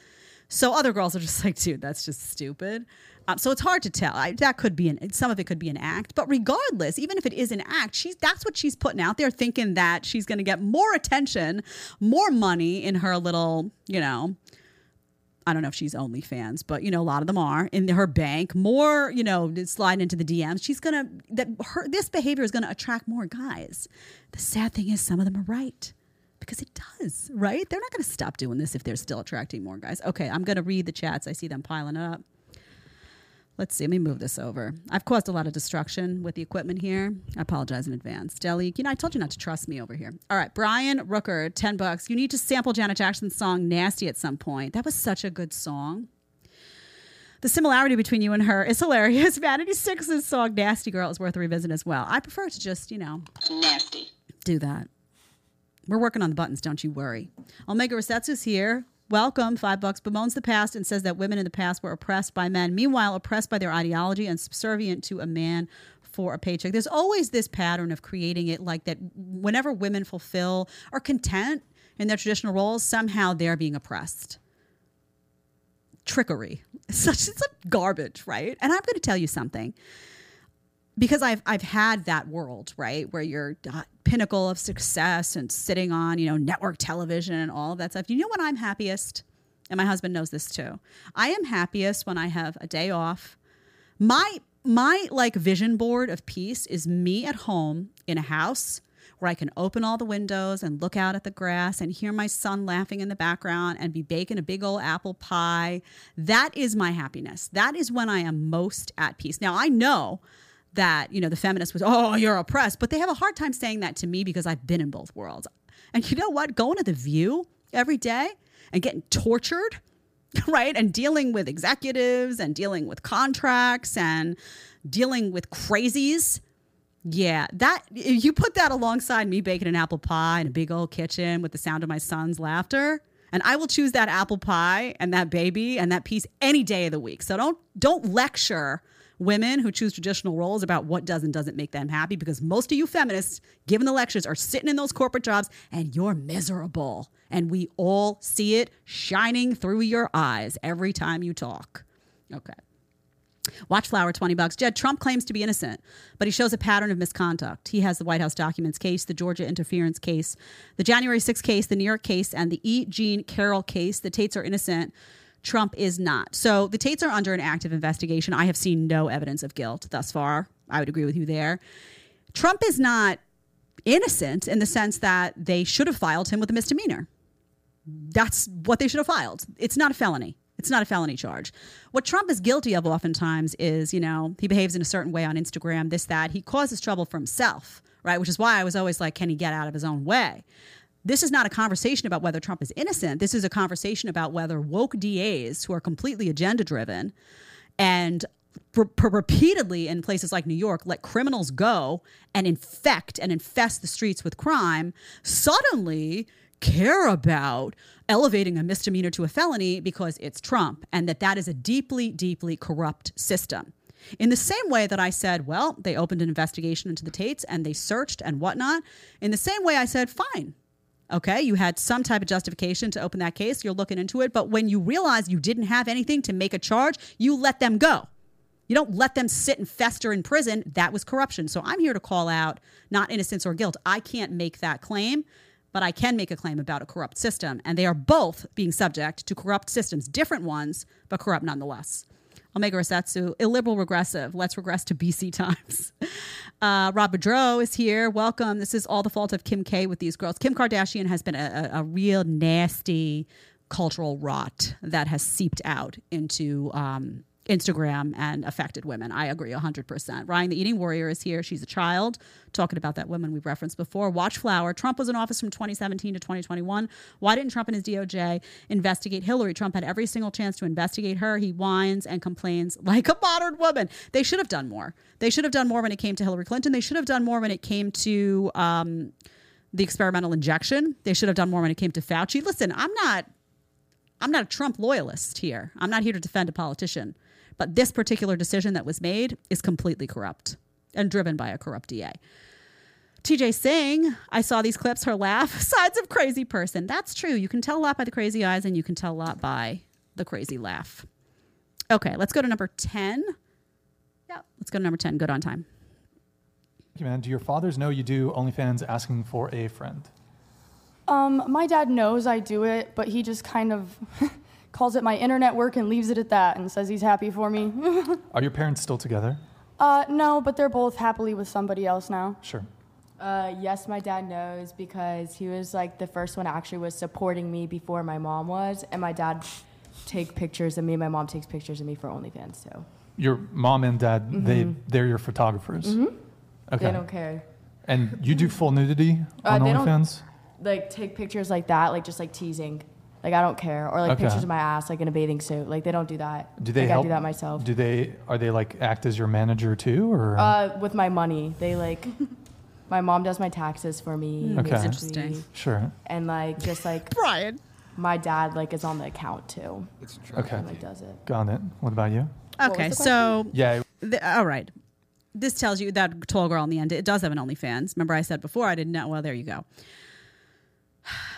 So other girls are just like, dude, that's just stupid. Um, so it's hard to tell. I, that could be an, some of it could be an act. But regardless, even if it is an act, she's that's what she's putting out there, thinking that she's going to get more attention, more money in her little, you know, I don't know if she's OnlyFans, but, you know, a lot of them are in her bank, more, you know, sliding into the D Ms. She's going to that her this behavior is going to attract more guys. The sad thing is some of them are right. Because it does, right? They're not going to stop doing this if they're still attracting more guys. Okay, I'm going to read the chats. I see them piling up. Let's see. Let me move this over. I've caused a lot of destruction with the equipment here. I apologize in advance. Deli, you know, I told you not to trust me over here. All right, Brian Rooker, ten bucks. You need to sample Janet Jackson's song Nasty at some point. That was such a good song. The similarity between you and her is hilarious. Vanity Six's song Nasty Girl is worth a revisit as well. I prefer to just, you know, nasty. Do that. We're working on the buttons, don't you worry. Omega Resetsu's here. Welcome, five bucks. Bemoans the past and says that women in the past were oppressed by men. Meanwhile, oppressed by their ideology and subservient to a man for a paycheck. There's always this pattern of creating it like that whenever women fulfill or content in their traditional roles, somehow they're being oppressed. Trickery. Such it's like garbage, right? And I'm going to tell you something. Because I've I've had that world, right, where you're uh, pinnacle of success and sitting on, you know, network television and all of that stuff. You know when I'm happiest? And my husband knows this too. I am happiest when I have a day off. My my like vision board of peace is me at home in a house where I can open all the windows and look out at the grass and hear my son laughing in the background and be baking a big old apple pie. That is my happiness. That is when I am most at peace. Now, I know that, you know, the feminist was, oh, you're oppressed. But they have a hard time saying that to me because I've been in both worlds. And you know what? Going to The View every day and getting tortured, right? And dealing with executives and dealing with contracts and dealing with crazies. Yeah, that you put that alongside me baking an apple pie in a big old kitchen with the sound of my son's laughter. And I will choose that apple pie and that baby and that piece any day of the week. So don't don't lecture women who choose traditional roles about what does and doesn't make them happy, because most of you feminists, given the lectures, are sitting in those corporate jobs and you're miserable. And we all see it shining through your eyes every time you talk. Okay. Watchflower, twenty bucks. Jed, Trump claims to be innocent, but he shows a pattern of misconduct. He has the White House documents case, the Georgia interference case, the January sixth case, the New York case, and the E. Jean Carroll case. The Tates are innocent. Trump is not. So the Tates are under an active investigation. I have seen no evidence of guilt thus far. I would agree with you there. Trump is not innocent in the sense that they should have filed him with a misdemeanor. That's what they should have filed. It's not a felony. It's not a felony charge. What Trump is guilty of oftentimes is, you know, he behaves in a certain way on Instagram, this, that. He causes trouble for himself, right? Which is why I was always like, can he get out of his own way? This is not a conversation about whether Trump is innocent. This is a conversation about whether woke D As who are completely agenda-driven and pr- pr- repeatedly in places like New York let criminals go and infect and infest the streets with crime suddenly care about elevating a misdemeanor to a felony because it's Trump, and that that is a deeply, deeply corrupt system. In the same way that I said, well, they opened an investigation into the Tates and they searched and whatnot, in the same way I said, fine. Okay, you had some type of justification to open that case. You're looking into it. But when you realize you didn't have anything to make a charge, you let them go. You don't let them sit and fester in prison. That was corruption. So I'm here to call out not innocence or guilt. I can't make that claim, but I can make a claim about a corrupt system. And they are both being subject to corrupt systems, different ones, but corrupt nonetheless. Omega Resetsu, illiberal regressive. Let's regress to B C times. Uh, Rob Boudreau is here. Welcome. This is all the fault of Kim K with these girls. Kim Kardashian has been a, a, a real nasty cultural rot that has seeped out into um, Instagram and affected women. I agree one hundred percent. Ryan, the eating warrior, is here. She's a child. Talking about that woman we referenced before. Watch Flower. Trump was in office from twenty seventeen to twenty twenty-one. Why didn't Trump and his D O J investigate Hillary? Trump had every single chance to investigate her. He whines and complains like a modern woman. They should have done more. They should have done more when it came to Hillary Clinton. They should have done more when it came to um, the experimental injection. They should have done more when it came to Fauci. Listen, I'm not, I'm not a Trump loyalist here. I'm not here to defend a politician. But this particular decision that was made is completely corrupt and driven by a corrupt D A. T J Singh, I saw these clips, her laugh, sides of crazy person. That's true. You can tell a lot by the crazy eyes and you can tell a lot by the crazy laugh. Okay, let's go to number ten. Yeah, let's go to number ten. Good on time. Thank you, man. Do your fathers know you do OnlyFans asking for a friend? Um, my dad knows I do it, but he just kind of... calls it my internet work and leaves it at that and says he's happy for me. Are your parents still together? Uh, no, but they're both happily with somebody else now. Sure. Uh, yes, my dad knows because he was like the first one actually was supporting me before my mom was, and my dad take pictures of me, my mom takes pictures of me for OnlyFans, so. Your mom and dad, mm-hmm. they, they're your photographers? Mm-hmm. Okay. They don't care. And you do full nudity uh, on OnlyFans? Like take pictures like that, like just like teasing. Like, I don't care. Or, like, okay. pictures of my ass, like, in a bathing suit. Like, they don't do that. Do they like, help? I do that myself. Do they, are they, like, act as your manager, too, or? Uh, with my money. They, like, my mom does my taxes for me. Okay. Makes interesting. Me. Sure. And, like, just, like. Brian. My dad, like, is on the account, too. It's true. Okay. And, like, does it. Got it. What about you? Okay, so. Yeah. The, all right. This tells you that tall girl in the end, it does have an OnlyFans. Remember I said before I didn't know. Well, there you go.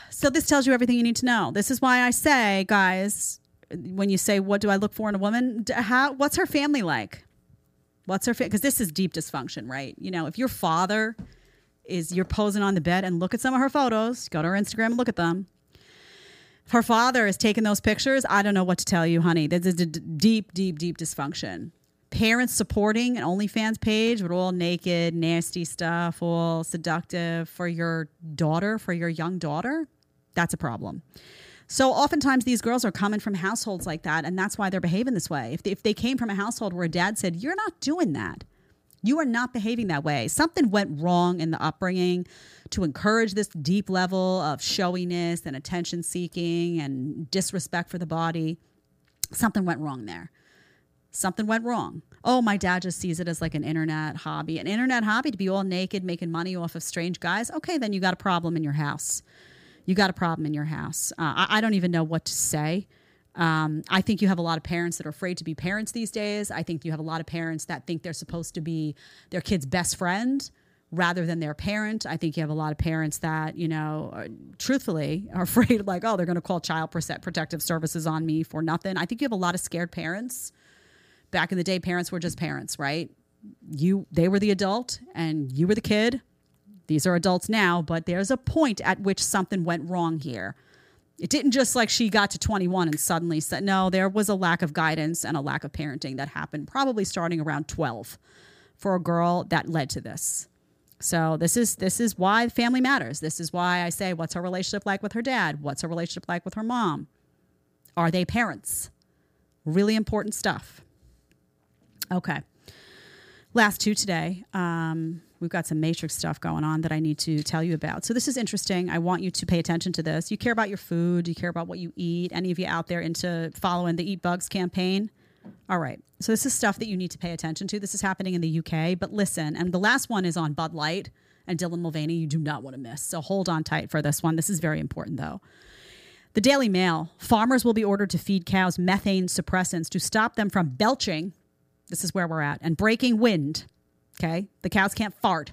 So this tells you everything you need to know. This is why I say, guys, when you say, what do I look for in a woman? How, what's her family like? What's her family? Because this is deep dysfunction, right? You know, if your father is, you're posing on the bed and look at some of her photos, go to her Instagram and look at them. If her father is taking those pictures, I don't know what to tell you, honey. This is a d- deep, deep, deep dysfunction. Parents supporting an OnlyFans page with all naked, nasty stuff, all seductive for your daughter, for your young daughter. That's a problem. So oftentimes these girls are coming from households like that, and that's why they're behaving this way. If they, if they came from a household where a dad said, you're not doing that, you are not behaving that way. Something went wrong in the upbringing to encourage this deep level of showiness and attention seeking and disrespect for the body. Something went wrong there. Something went wrong. Oh, my dad just sees it as like an internet hobby. An internet hobby to be all naked, making money off of strange guys. Okay, then you got a problem in your house. You got a problem in your house. Uh, I, I don't even know what to say. Um, I think you have a lot of parents that are afraid to be parents these days. I think you have a lot of parents that think they're supposed to be their kid's best friend rather than their parent. I think you have a lot of parents that, you know, are, truthfully are afraid like, oh, they're going to call child protective services on me for nothing. I think you have a lot of scared parents. Back in the day, parents were just parents, right? You, they were the adult and you were the kid. These are adults now, but there's a point at which something went wrong here. It didn't just like she got to twenty-one and suddenly said, no, there was a lack of guidance and a lack of parenting that happened probably starting around twelve for a girl that led to this. So this is this is why family matters. This is why I say, what's her relationship like with her dad? What's her relationship like with her mom? Are they parents? Really important stuff. Okay. Last two today. Um, we've got some Matrix stuff going on that I need to tell you about. So this is interesting. I want you to pay attention to this. You care about your food. You care about what you eat. Any of you out there into following the Eat Bugs campaign? All right. So this is stuff that you need to pay attention to. This is happening in the U K. But listen, and the last one is on Bud Light and Dylan Mulvaney. You do not want to miss. So hold on tight for this one. This is very important, though. The Daily Mail. Farmers will be ordered to feed cows methane suppressants to stop them from belching. This is where we're at. And breaking wind, okay? The cows can't fart.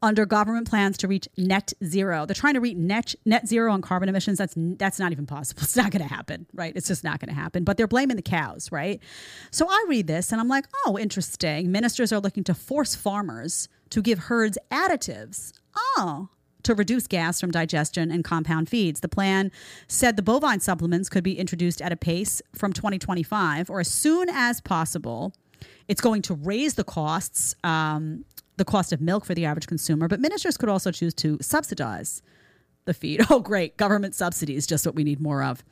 Under government plans to reach net zero. They're trying to reach net, net zero on carbon emissions. That's that's not even possible. It's not going to happen, right? It's just not going to happen. But they're blaming the cows, right? So I read this and I'm like, oh, interesting. Ministers are looking to force farmers to give herds additives. Oh, to reduce gas from digestion and compound feeds. The plan said the bovine supplements could be introduced at a pace from twenty twenty-five or as soon as possible. It's going to raise the costs, um, the cost of milk for the average consumer, but ministers could also choose to subsidize the feed. Oh, great. Government subsidies, just what we need more of.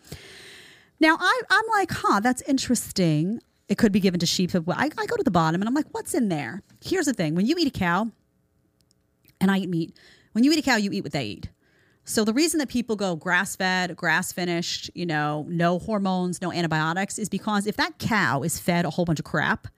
Now, I, I'm like, huh, that's interesting. It could be given to sheep. I, I go to the bottom and I'm like, what's in there? Here's the thing. When you eat a cow, and I eat meat, when you eat a cow, you eat what they eat. So the reason that people go grass-fed, grass-finished, you know, no hormones, no antibiotics is because if that cow is fed a whole bunch of crap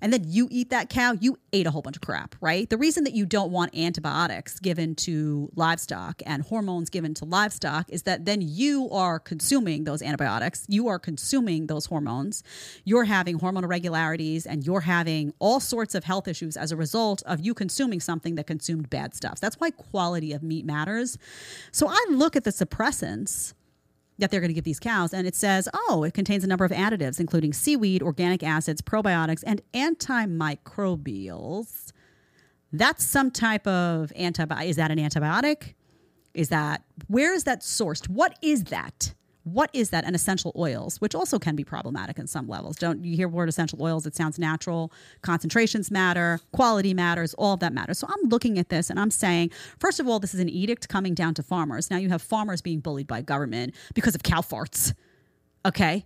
and then you eat that cow, you ate a whole bunch of crap, right? The reason that you don't want antibiotics given to livestock and hormones given to livestock is that then you are consuming those antibiotics. You are consuming those hormones. You're having hormonal irregularities and you're having all sorts of health issues as a result of you consuming something that consumed bad stuff. So that's why quality of meat matters. So I look at the suppressants that they're going to give these cows, and it says, oh, it contains a number of additives, including seaweed, organic acids, probiotics, and antimicrobials. That's some type of antibiotic. Is that an antibiotic? Is that, where is that sourced? What is that? What is that? And essential oils, which also can be problematic in some levels. Don't you hear the word essential oils? It sounds natural. Concentrations matter. Quality matters. All of that matters. So I'm looking at this and I'm saying, first of all, this is an edict coming down to farmers. Now you have farmers being bullied by government because of cow farts. Okay.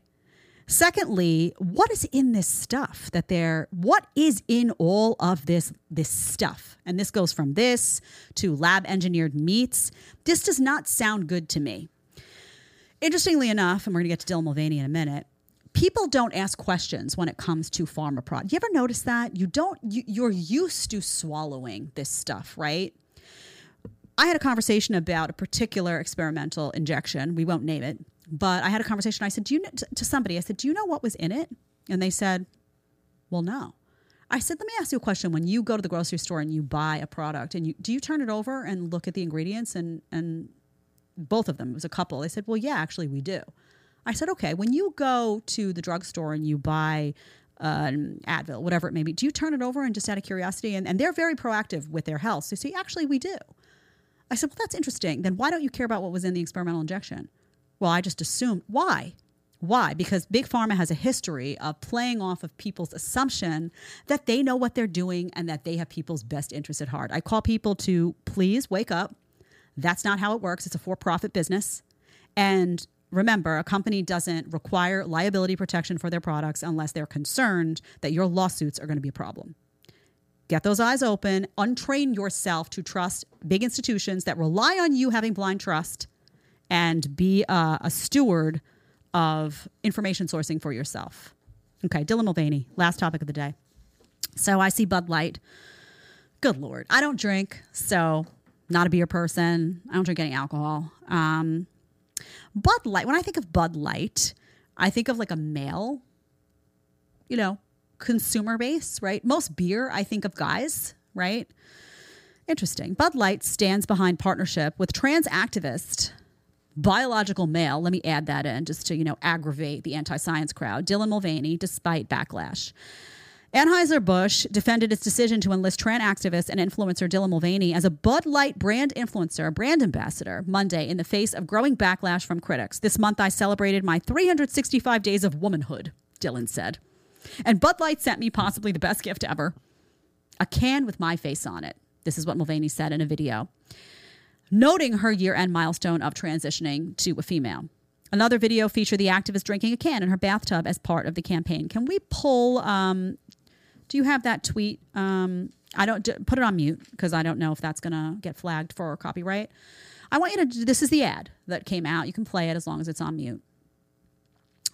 Secondly, what is in this stuff that they're, what is in all of this, this stuff? And this goes from this to lab engineered meats. This does not sound good to me. Interestingly enough, and we're going to get to Dylan Mulvaney in a minute, people don't ask questions when it comes to pharma products. You ever notice that? You don't, you, you're used to swallowing this stuff, right? I had a conversation about a particular experimental injection. We won't name it, but I had a conversation. I said, do you know, to, to somebody, I said, do you know what was in it? And they said, well, no. I said, let me ask you a question. When you go to the grocery store and you buy a product, and you, do you turn it over and look at the ingredients and, and, both of them, it was a couple. They said, well, yeah, actually we do. I said, okay, when you go to the drugstore and you buy uh, an Advil, whatever it may be, do you turn it over and just out of curiosity? And, and they're very proactive with their health. So they say, actually we do. I said, well, that's interesting. Then why don't you care about what was in the experimental injection? Well, I just assumed. Why? Why? Because Big Pharma has a history of playing off of people's assumption that they know what they're doing and that they have people's best interests at heart. I call people to please wake up. That's not how it works. It's a for-profit business. And remember, a company doesn't require liability protection for their products unless they're concerned that your lawsuits are going to be a problem. Get those eyes open. Untrain yourself to trust big institutions that rely on you having blind trust, and be uh, a steward of information sourcing for yourself. Okay, Dylan Mulvaney, last topic of the day. So I see Bud Light. Good Lord. I don't drink, so... not a beer person. I don't drink any alcohol. Um, Bud Light, when I think of Bud Light, I think of like a male, you know, consumer base, right? Most beer, I think of guys, right? Interesting. Bud Light stands behind partnership with trans activist, biological male. Let me add that in just to, you know, aggravate the anti-science crowd. Dylan Mulvaney, despite backlash. Anheuser-Busch defended its decision to enlist trans activist and influencer Dylan Mulvaney as a Bud Light brand influencer, brand ambassador, Monday in the face of growing backlash from critics. This month, I celebrated my three hundred sixty-five days of womanhood, Dylan said. And Bud Light sent me possibly the best gift ever, a can with my face on it. This is what Mulvaney said in a video, noting her year-end milestone of transitioning to a female. Another video featured the activist drinking a can in her bathtub as part of the campaign. Can we pull... Um, do you have that tweet? Um, I don't d- put it on mute because I don't know if that's going to get flagged for copyright. I want you to, this is the ad that came out. You can play it as long as it's on mute.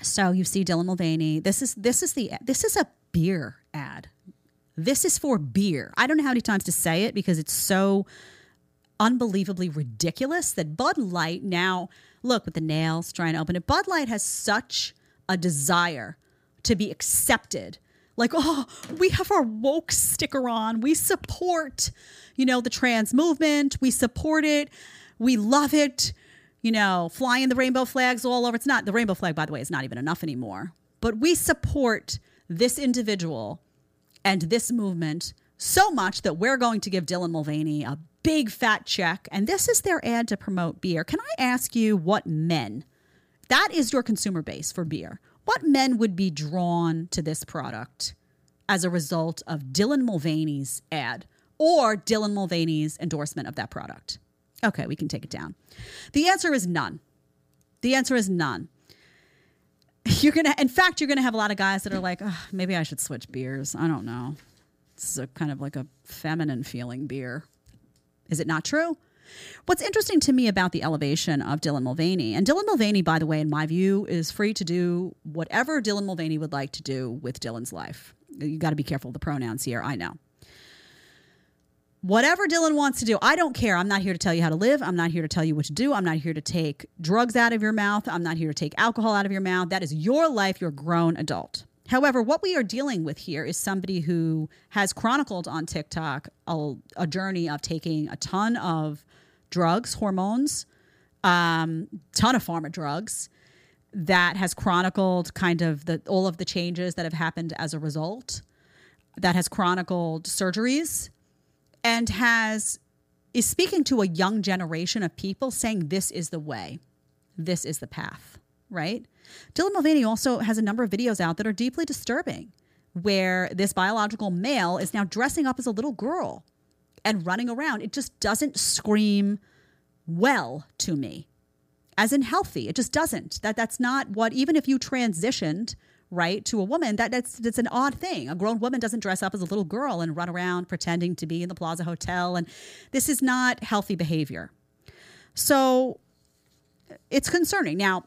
So you see Dylan Mulvaney. This is, this is the, this is a beer ad. This is for beer. I don't know how many times to say it because it's so unbelievably ridiculous that Bud Light now, look, with the nails trying to open it, Bud Light has such a desire to be accepted. Like, oh, we have our woke sticker on. We support, you know, the trans movement. We support it. We love it. You know, flying the rainbow flags all over. It's not, the rainbow flag, by the way, is not even enough anymore. But we support this individual and this movement so much that we're going to give Dylan Mulvaney a big fat check. And this is their ad to promote beer. Can I ask you what men, that is your consumer base for beer. What men would be drawn to this product as a result of Dylan Mulvaney's ad or Dylan Mulvaney's endorsement of that product? Okay, we can take it down. The answer is none. The answer is none. You're gonna, in fact, you're gonna have a lot of guys that are like, oh, maybe I should switch beers. I don't know. This is a kind of like a feminine feeling beer. Is it not true? What's interesting to me about the elevation of Dylan Mulvaney, and Dylan Mulvaney, by the way, in my view, is free to do whatever Dylan Mulvaney would like to do with Dylan's life. You got to be careful of the pronouns here. I know. Whatever Dylan wants to do, I don't care. I'm not here to tell you how to live. I'm not here to tell you what to do. I'm not here to take drugs out of your mouth. I'm not here to take alcohol out of your mouth. That is your life. You're a grown adult. However, what we are dealing with here is somebody who has chronicled on TikTok a, a journey of taking a ton of drugs, hormones, um, ton of pharma drugs, that has chronicled kind of the all of the changes that have happened as a result, that has chronicled surgeries, and has is speaking to a young generation of people saying this is the way, this is the path, right? Dylan Mulvaney also has a number of videos out that are deeply disturbing, where this biological male is now dressing up as a little girl and running around. It just doesn't scream well to me, as in healthy. It just doesn't. That that's not what, even if you transitioned, right, to a woman, that that's that's an odd thing. A grown woman doesn't dress up as a little girl and run around pretending to be in the Plaza Hotel. And this is not healthy behavior. So it's concerning. Now,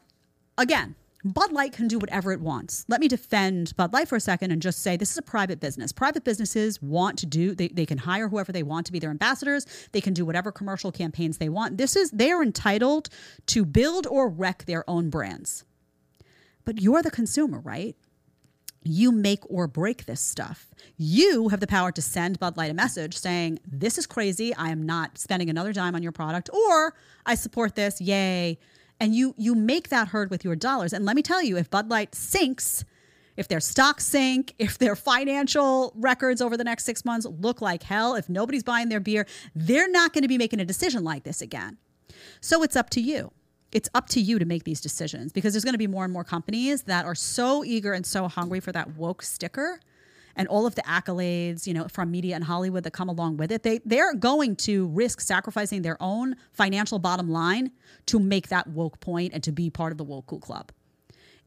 again, Bud Light can do whatever it wants. Let me defend Bud Light for a second and just say this is a private business. Private businesses want to do, they, they can hire whoever they want to be their ambassadors. They can do whatever commercial campaigns they want. This is, they are entitled to build or wreck their own brands. But you're the consumer, right? You make or break this stuff. You have the power to send Bud Light a message saying, this is crazy. I am not spending another dime on your product, or I support this. Yay. And you you make that heard with your dollars. And let me tell you, if Bud Light sinks, if their stocks sink, if their financial records over the next six months look like hell, if nobody's buying their beer, they're not going to be making a decision like this again. So it's up to you. It's up to you to make these decisions, because there's going to be more and more companies that are so eager and so hungry for that woke sticker and all of the accolades, you know, from media and Hollywood that come along with it. They, they're going to risk sacrificing their own financial bottom line to make that woke point and to be part of the woke cool club.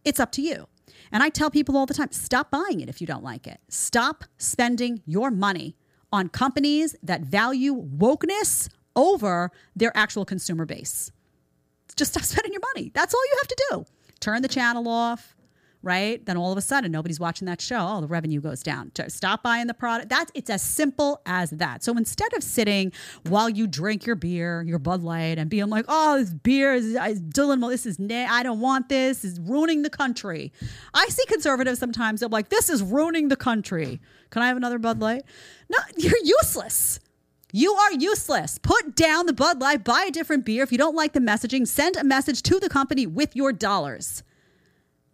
It's up to you. And I tell people all the time, stop buying it if you don't like it. Stop spending your money on companies that value wokeness over their actual consumer base. Just stop spending your money. That's all you have to do. Turn the channel off, right? Then all of a sudden, nobody's watching that show. Oh, the revenue goes down. Stop buying the product. That's, it's as simple as that. So instead of sitting while you drink your beer, your Bud Light, and being like, oh, this beer is, I, Dylan, this is, na- I don't want this. It's ruining the country. I see conservatives sometimes. They're like, this is ruining the country. Can I have another Bud Light? No, you're useless. You are useless. Put down the Bud Light, buy a different beer. If you don't like the messaging, send a message to the company with your dollars.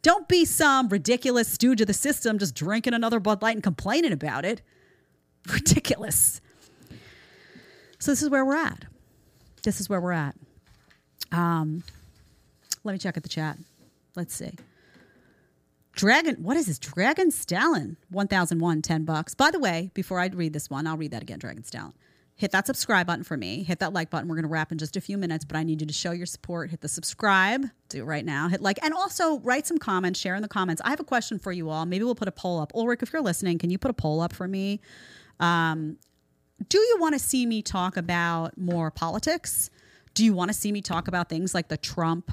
Don't be some ridiculous stooge of the system just drinking another Bud Light and complaining about it. Ridiculous. So this is where we're at. This is where we're at. Um, let me check at the chat. Let's see. Dragon, what is this? Dragon Stalin, one thousand one, ten bucks. By the way, before I read this one, I'll read that again, Dragon Stalin. Hit that subscribe button for me. Hit that like button. We're going to wrap in just a few minutes, but I need you to show your support. Hit the subscribe. Do it right now. Hit like. And also write some comments. Share in the comments. I have a question for you all. Maybe we'll put a poll up. Ulrich, if you're listening, can you put a poll up for me? Um, do you want to see me talk about more politics? Do you want to see me talk about things like the Trump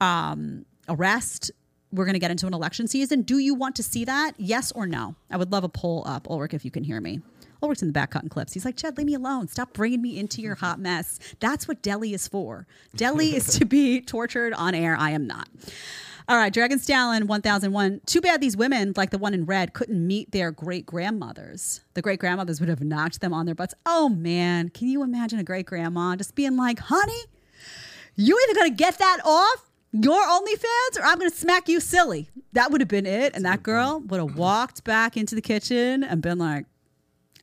um, arrest? We're going to get into an election season. Do you want to see that? Yes or no? I would love a poll up. Ulrich, if you can hear me. Ulrich's in the back cutting clips. He's like, Chad, leave me alone. Stop bringing me into your hot mess. That's what Delhi is for. Delhi is to be tortured on air. I am not. All right. Dragon Stalin, one thousand one. Too bad these women, like the one in red, couldn't meet their great-grandmothers. The great-grandmothers would have knocked them on their butts. Oh, man. Can you imagine a great-grandma just being like, honey, you either going to get that off your OnlyFans, or I'm going to smack you silly. That would have been it. And that girl would have walked back into the kitchen and been like,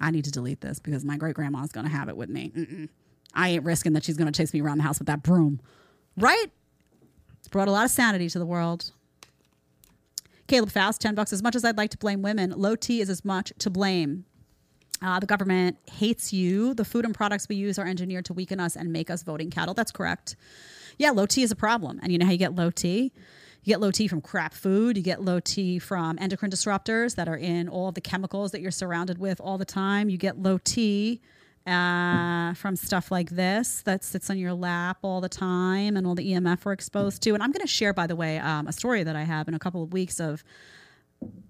I need to delete this because my great-grandma's going to have it with me. Mm-mm. I ain't risking that she's going to chase me around the house with that broom. Right? It's brought a lot of sanity to the world. Caleb Faust, ten bucks. As much as I'd like to blame women, low T is as much to blame. Uh, the government hates you. The food and products we use are engineered to weaken us and make us voting cattle. That's correct. Yeah, low T is a problem. And you know how you get low T? You get low T from crap food. You get low T from endocrine disruptors that are in all of the chemicals that you're surrounded with all the time. You get low T uh, from stuff like this that sits on your lap all the time and all the E M F we're exposed to. And I'm going to share, by the way, um, a story that I have in a couple of weeks of,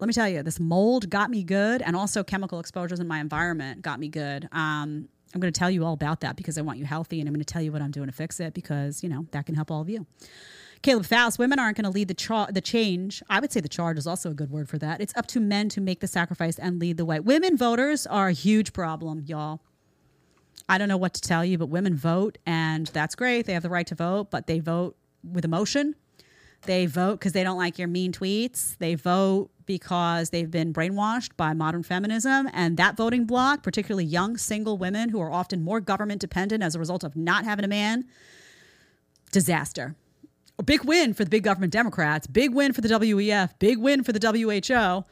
let me tell you, this mold got me good, and also chemical exposures in my environment got me good. Um, I'm going to tell you all about that because I want you healthy, and I'm going to tell you what I'm doing to fix it because, you know, that can help all of you. Caleb Faust, women aren't going to lead the char- the change. I would say the charge is also a good word for that. It's up to men to make the sacrifice and lead the way. Women voters are a huge problem, y'all. I don't know what to tell you, but women vote, and that's great. They have the right to vote, but they vote with emotion. They vote because they don't like your mean tweets. They vote because they've been brainwashed by modern feminism. And that voting bloc, particularly young single women who are often more government dependent as a result of not having a man, disaster. A big win for the big government Democrats, big win for the W E F, big win for the W H O.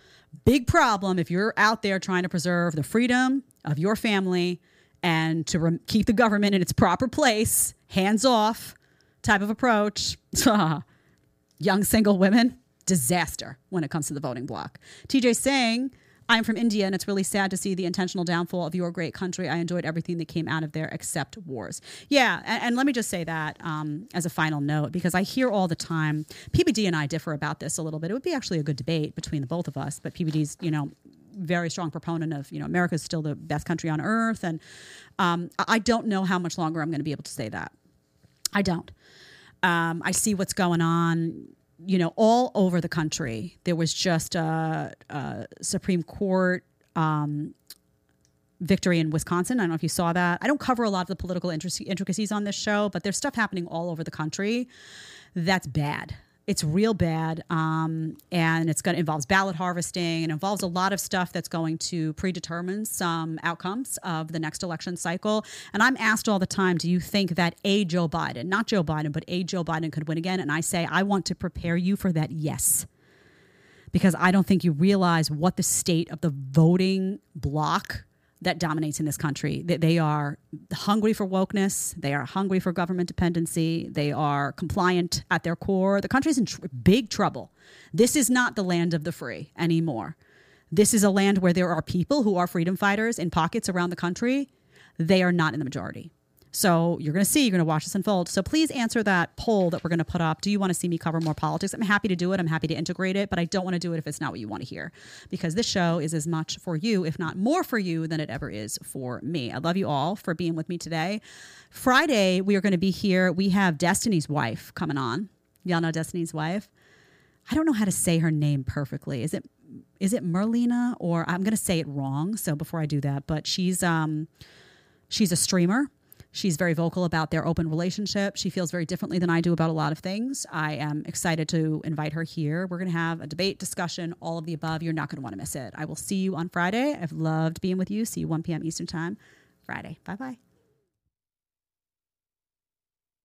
Big problem if you're out there trying to preserve the freedom of your family and to re- keep the government in its proper place, hands off type of approach. Young single women, disaster when it comes to the voting bloc. T J saying, I'm from India, and it's really sad to see the intentional downfall of your great country. I enjoyed everything that came out of there except wars. Yeah, and, and let me just say that um, as a final note, because I hear all the time, P B D and I differ about this a little bit. It would be actually a good debate between the both of us, but P B D's, you know, very strong proponent of, you know, America's still the best country on earth, and um, I don't know how much longer I'm going to be able to say that. I don't. Um, I see what's going on, you know, all over the country. There was just a, a Supreme Court um, victory in Wisconsin. I don't know if you saw that. I don't cover a lot of the political intricacies on this show, but there's stuff happening all over the country that's bad. It's real bad, um, and it's going to involves ballot harvesting and involves a lot of stuff that's going to predetermine some outcomes of the next election cycle. And I'm asked all the time, do you think that a Joe Biden, not Joe Biden, but a Joe Biden could win again? And I say, I want to prepare you for that. Yes, because I don't think you realize what the state of the voting bloc that dominates in this country. They are hungry for wokeness. They are hungry for government dependency. They are compliant at their core. The country's in tr- big trouble. This is not the land of the free anymore. This is a land where there are people who are freedom fighters in pockets around the country. They are not in the majority. So you're going to see, you're going to watch this unfold. So please answer that poll that we're going to put up. Do you want to see me cover more politics? I'm happy to do it. I'm happy to integrate it, but I don't want to do it if it's not what you want to hear, because this show is as much for you, if not more for you, than it ever is for me. I love you all for being with me today. Friday, we are going to be here. We have Destiny's Wife coming on. Y'all know Destiny's Wife? I don't know how to say her name perfectly. Is it is it Merlina? Or I'm going to say it wrong, so before I do that, but she's um she's a streamer. She's very vocal about their open relationship. She feels very differently than I do about a lot of things. I am excited to invite her here. We're going to have a debate, discussion, all of the above. You're not going to want to miss it. I will see you on Friday. I've loved being with you. See you one p.m. Eastern time Friday. Bye-bye.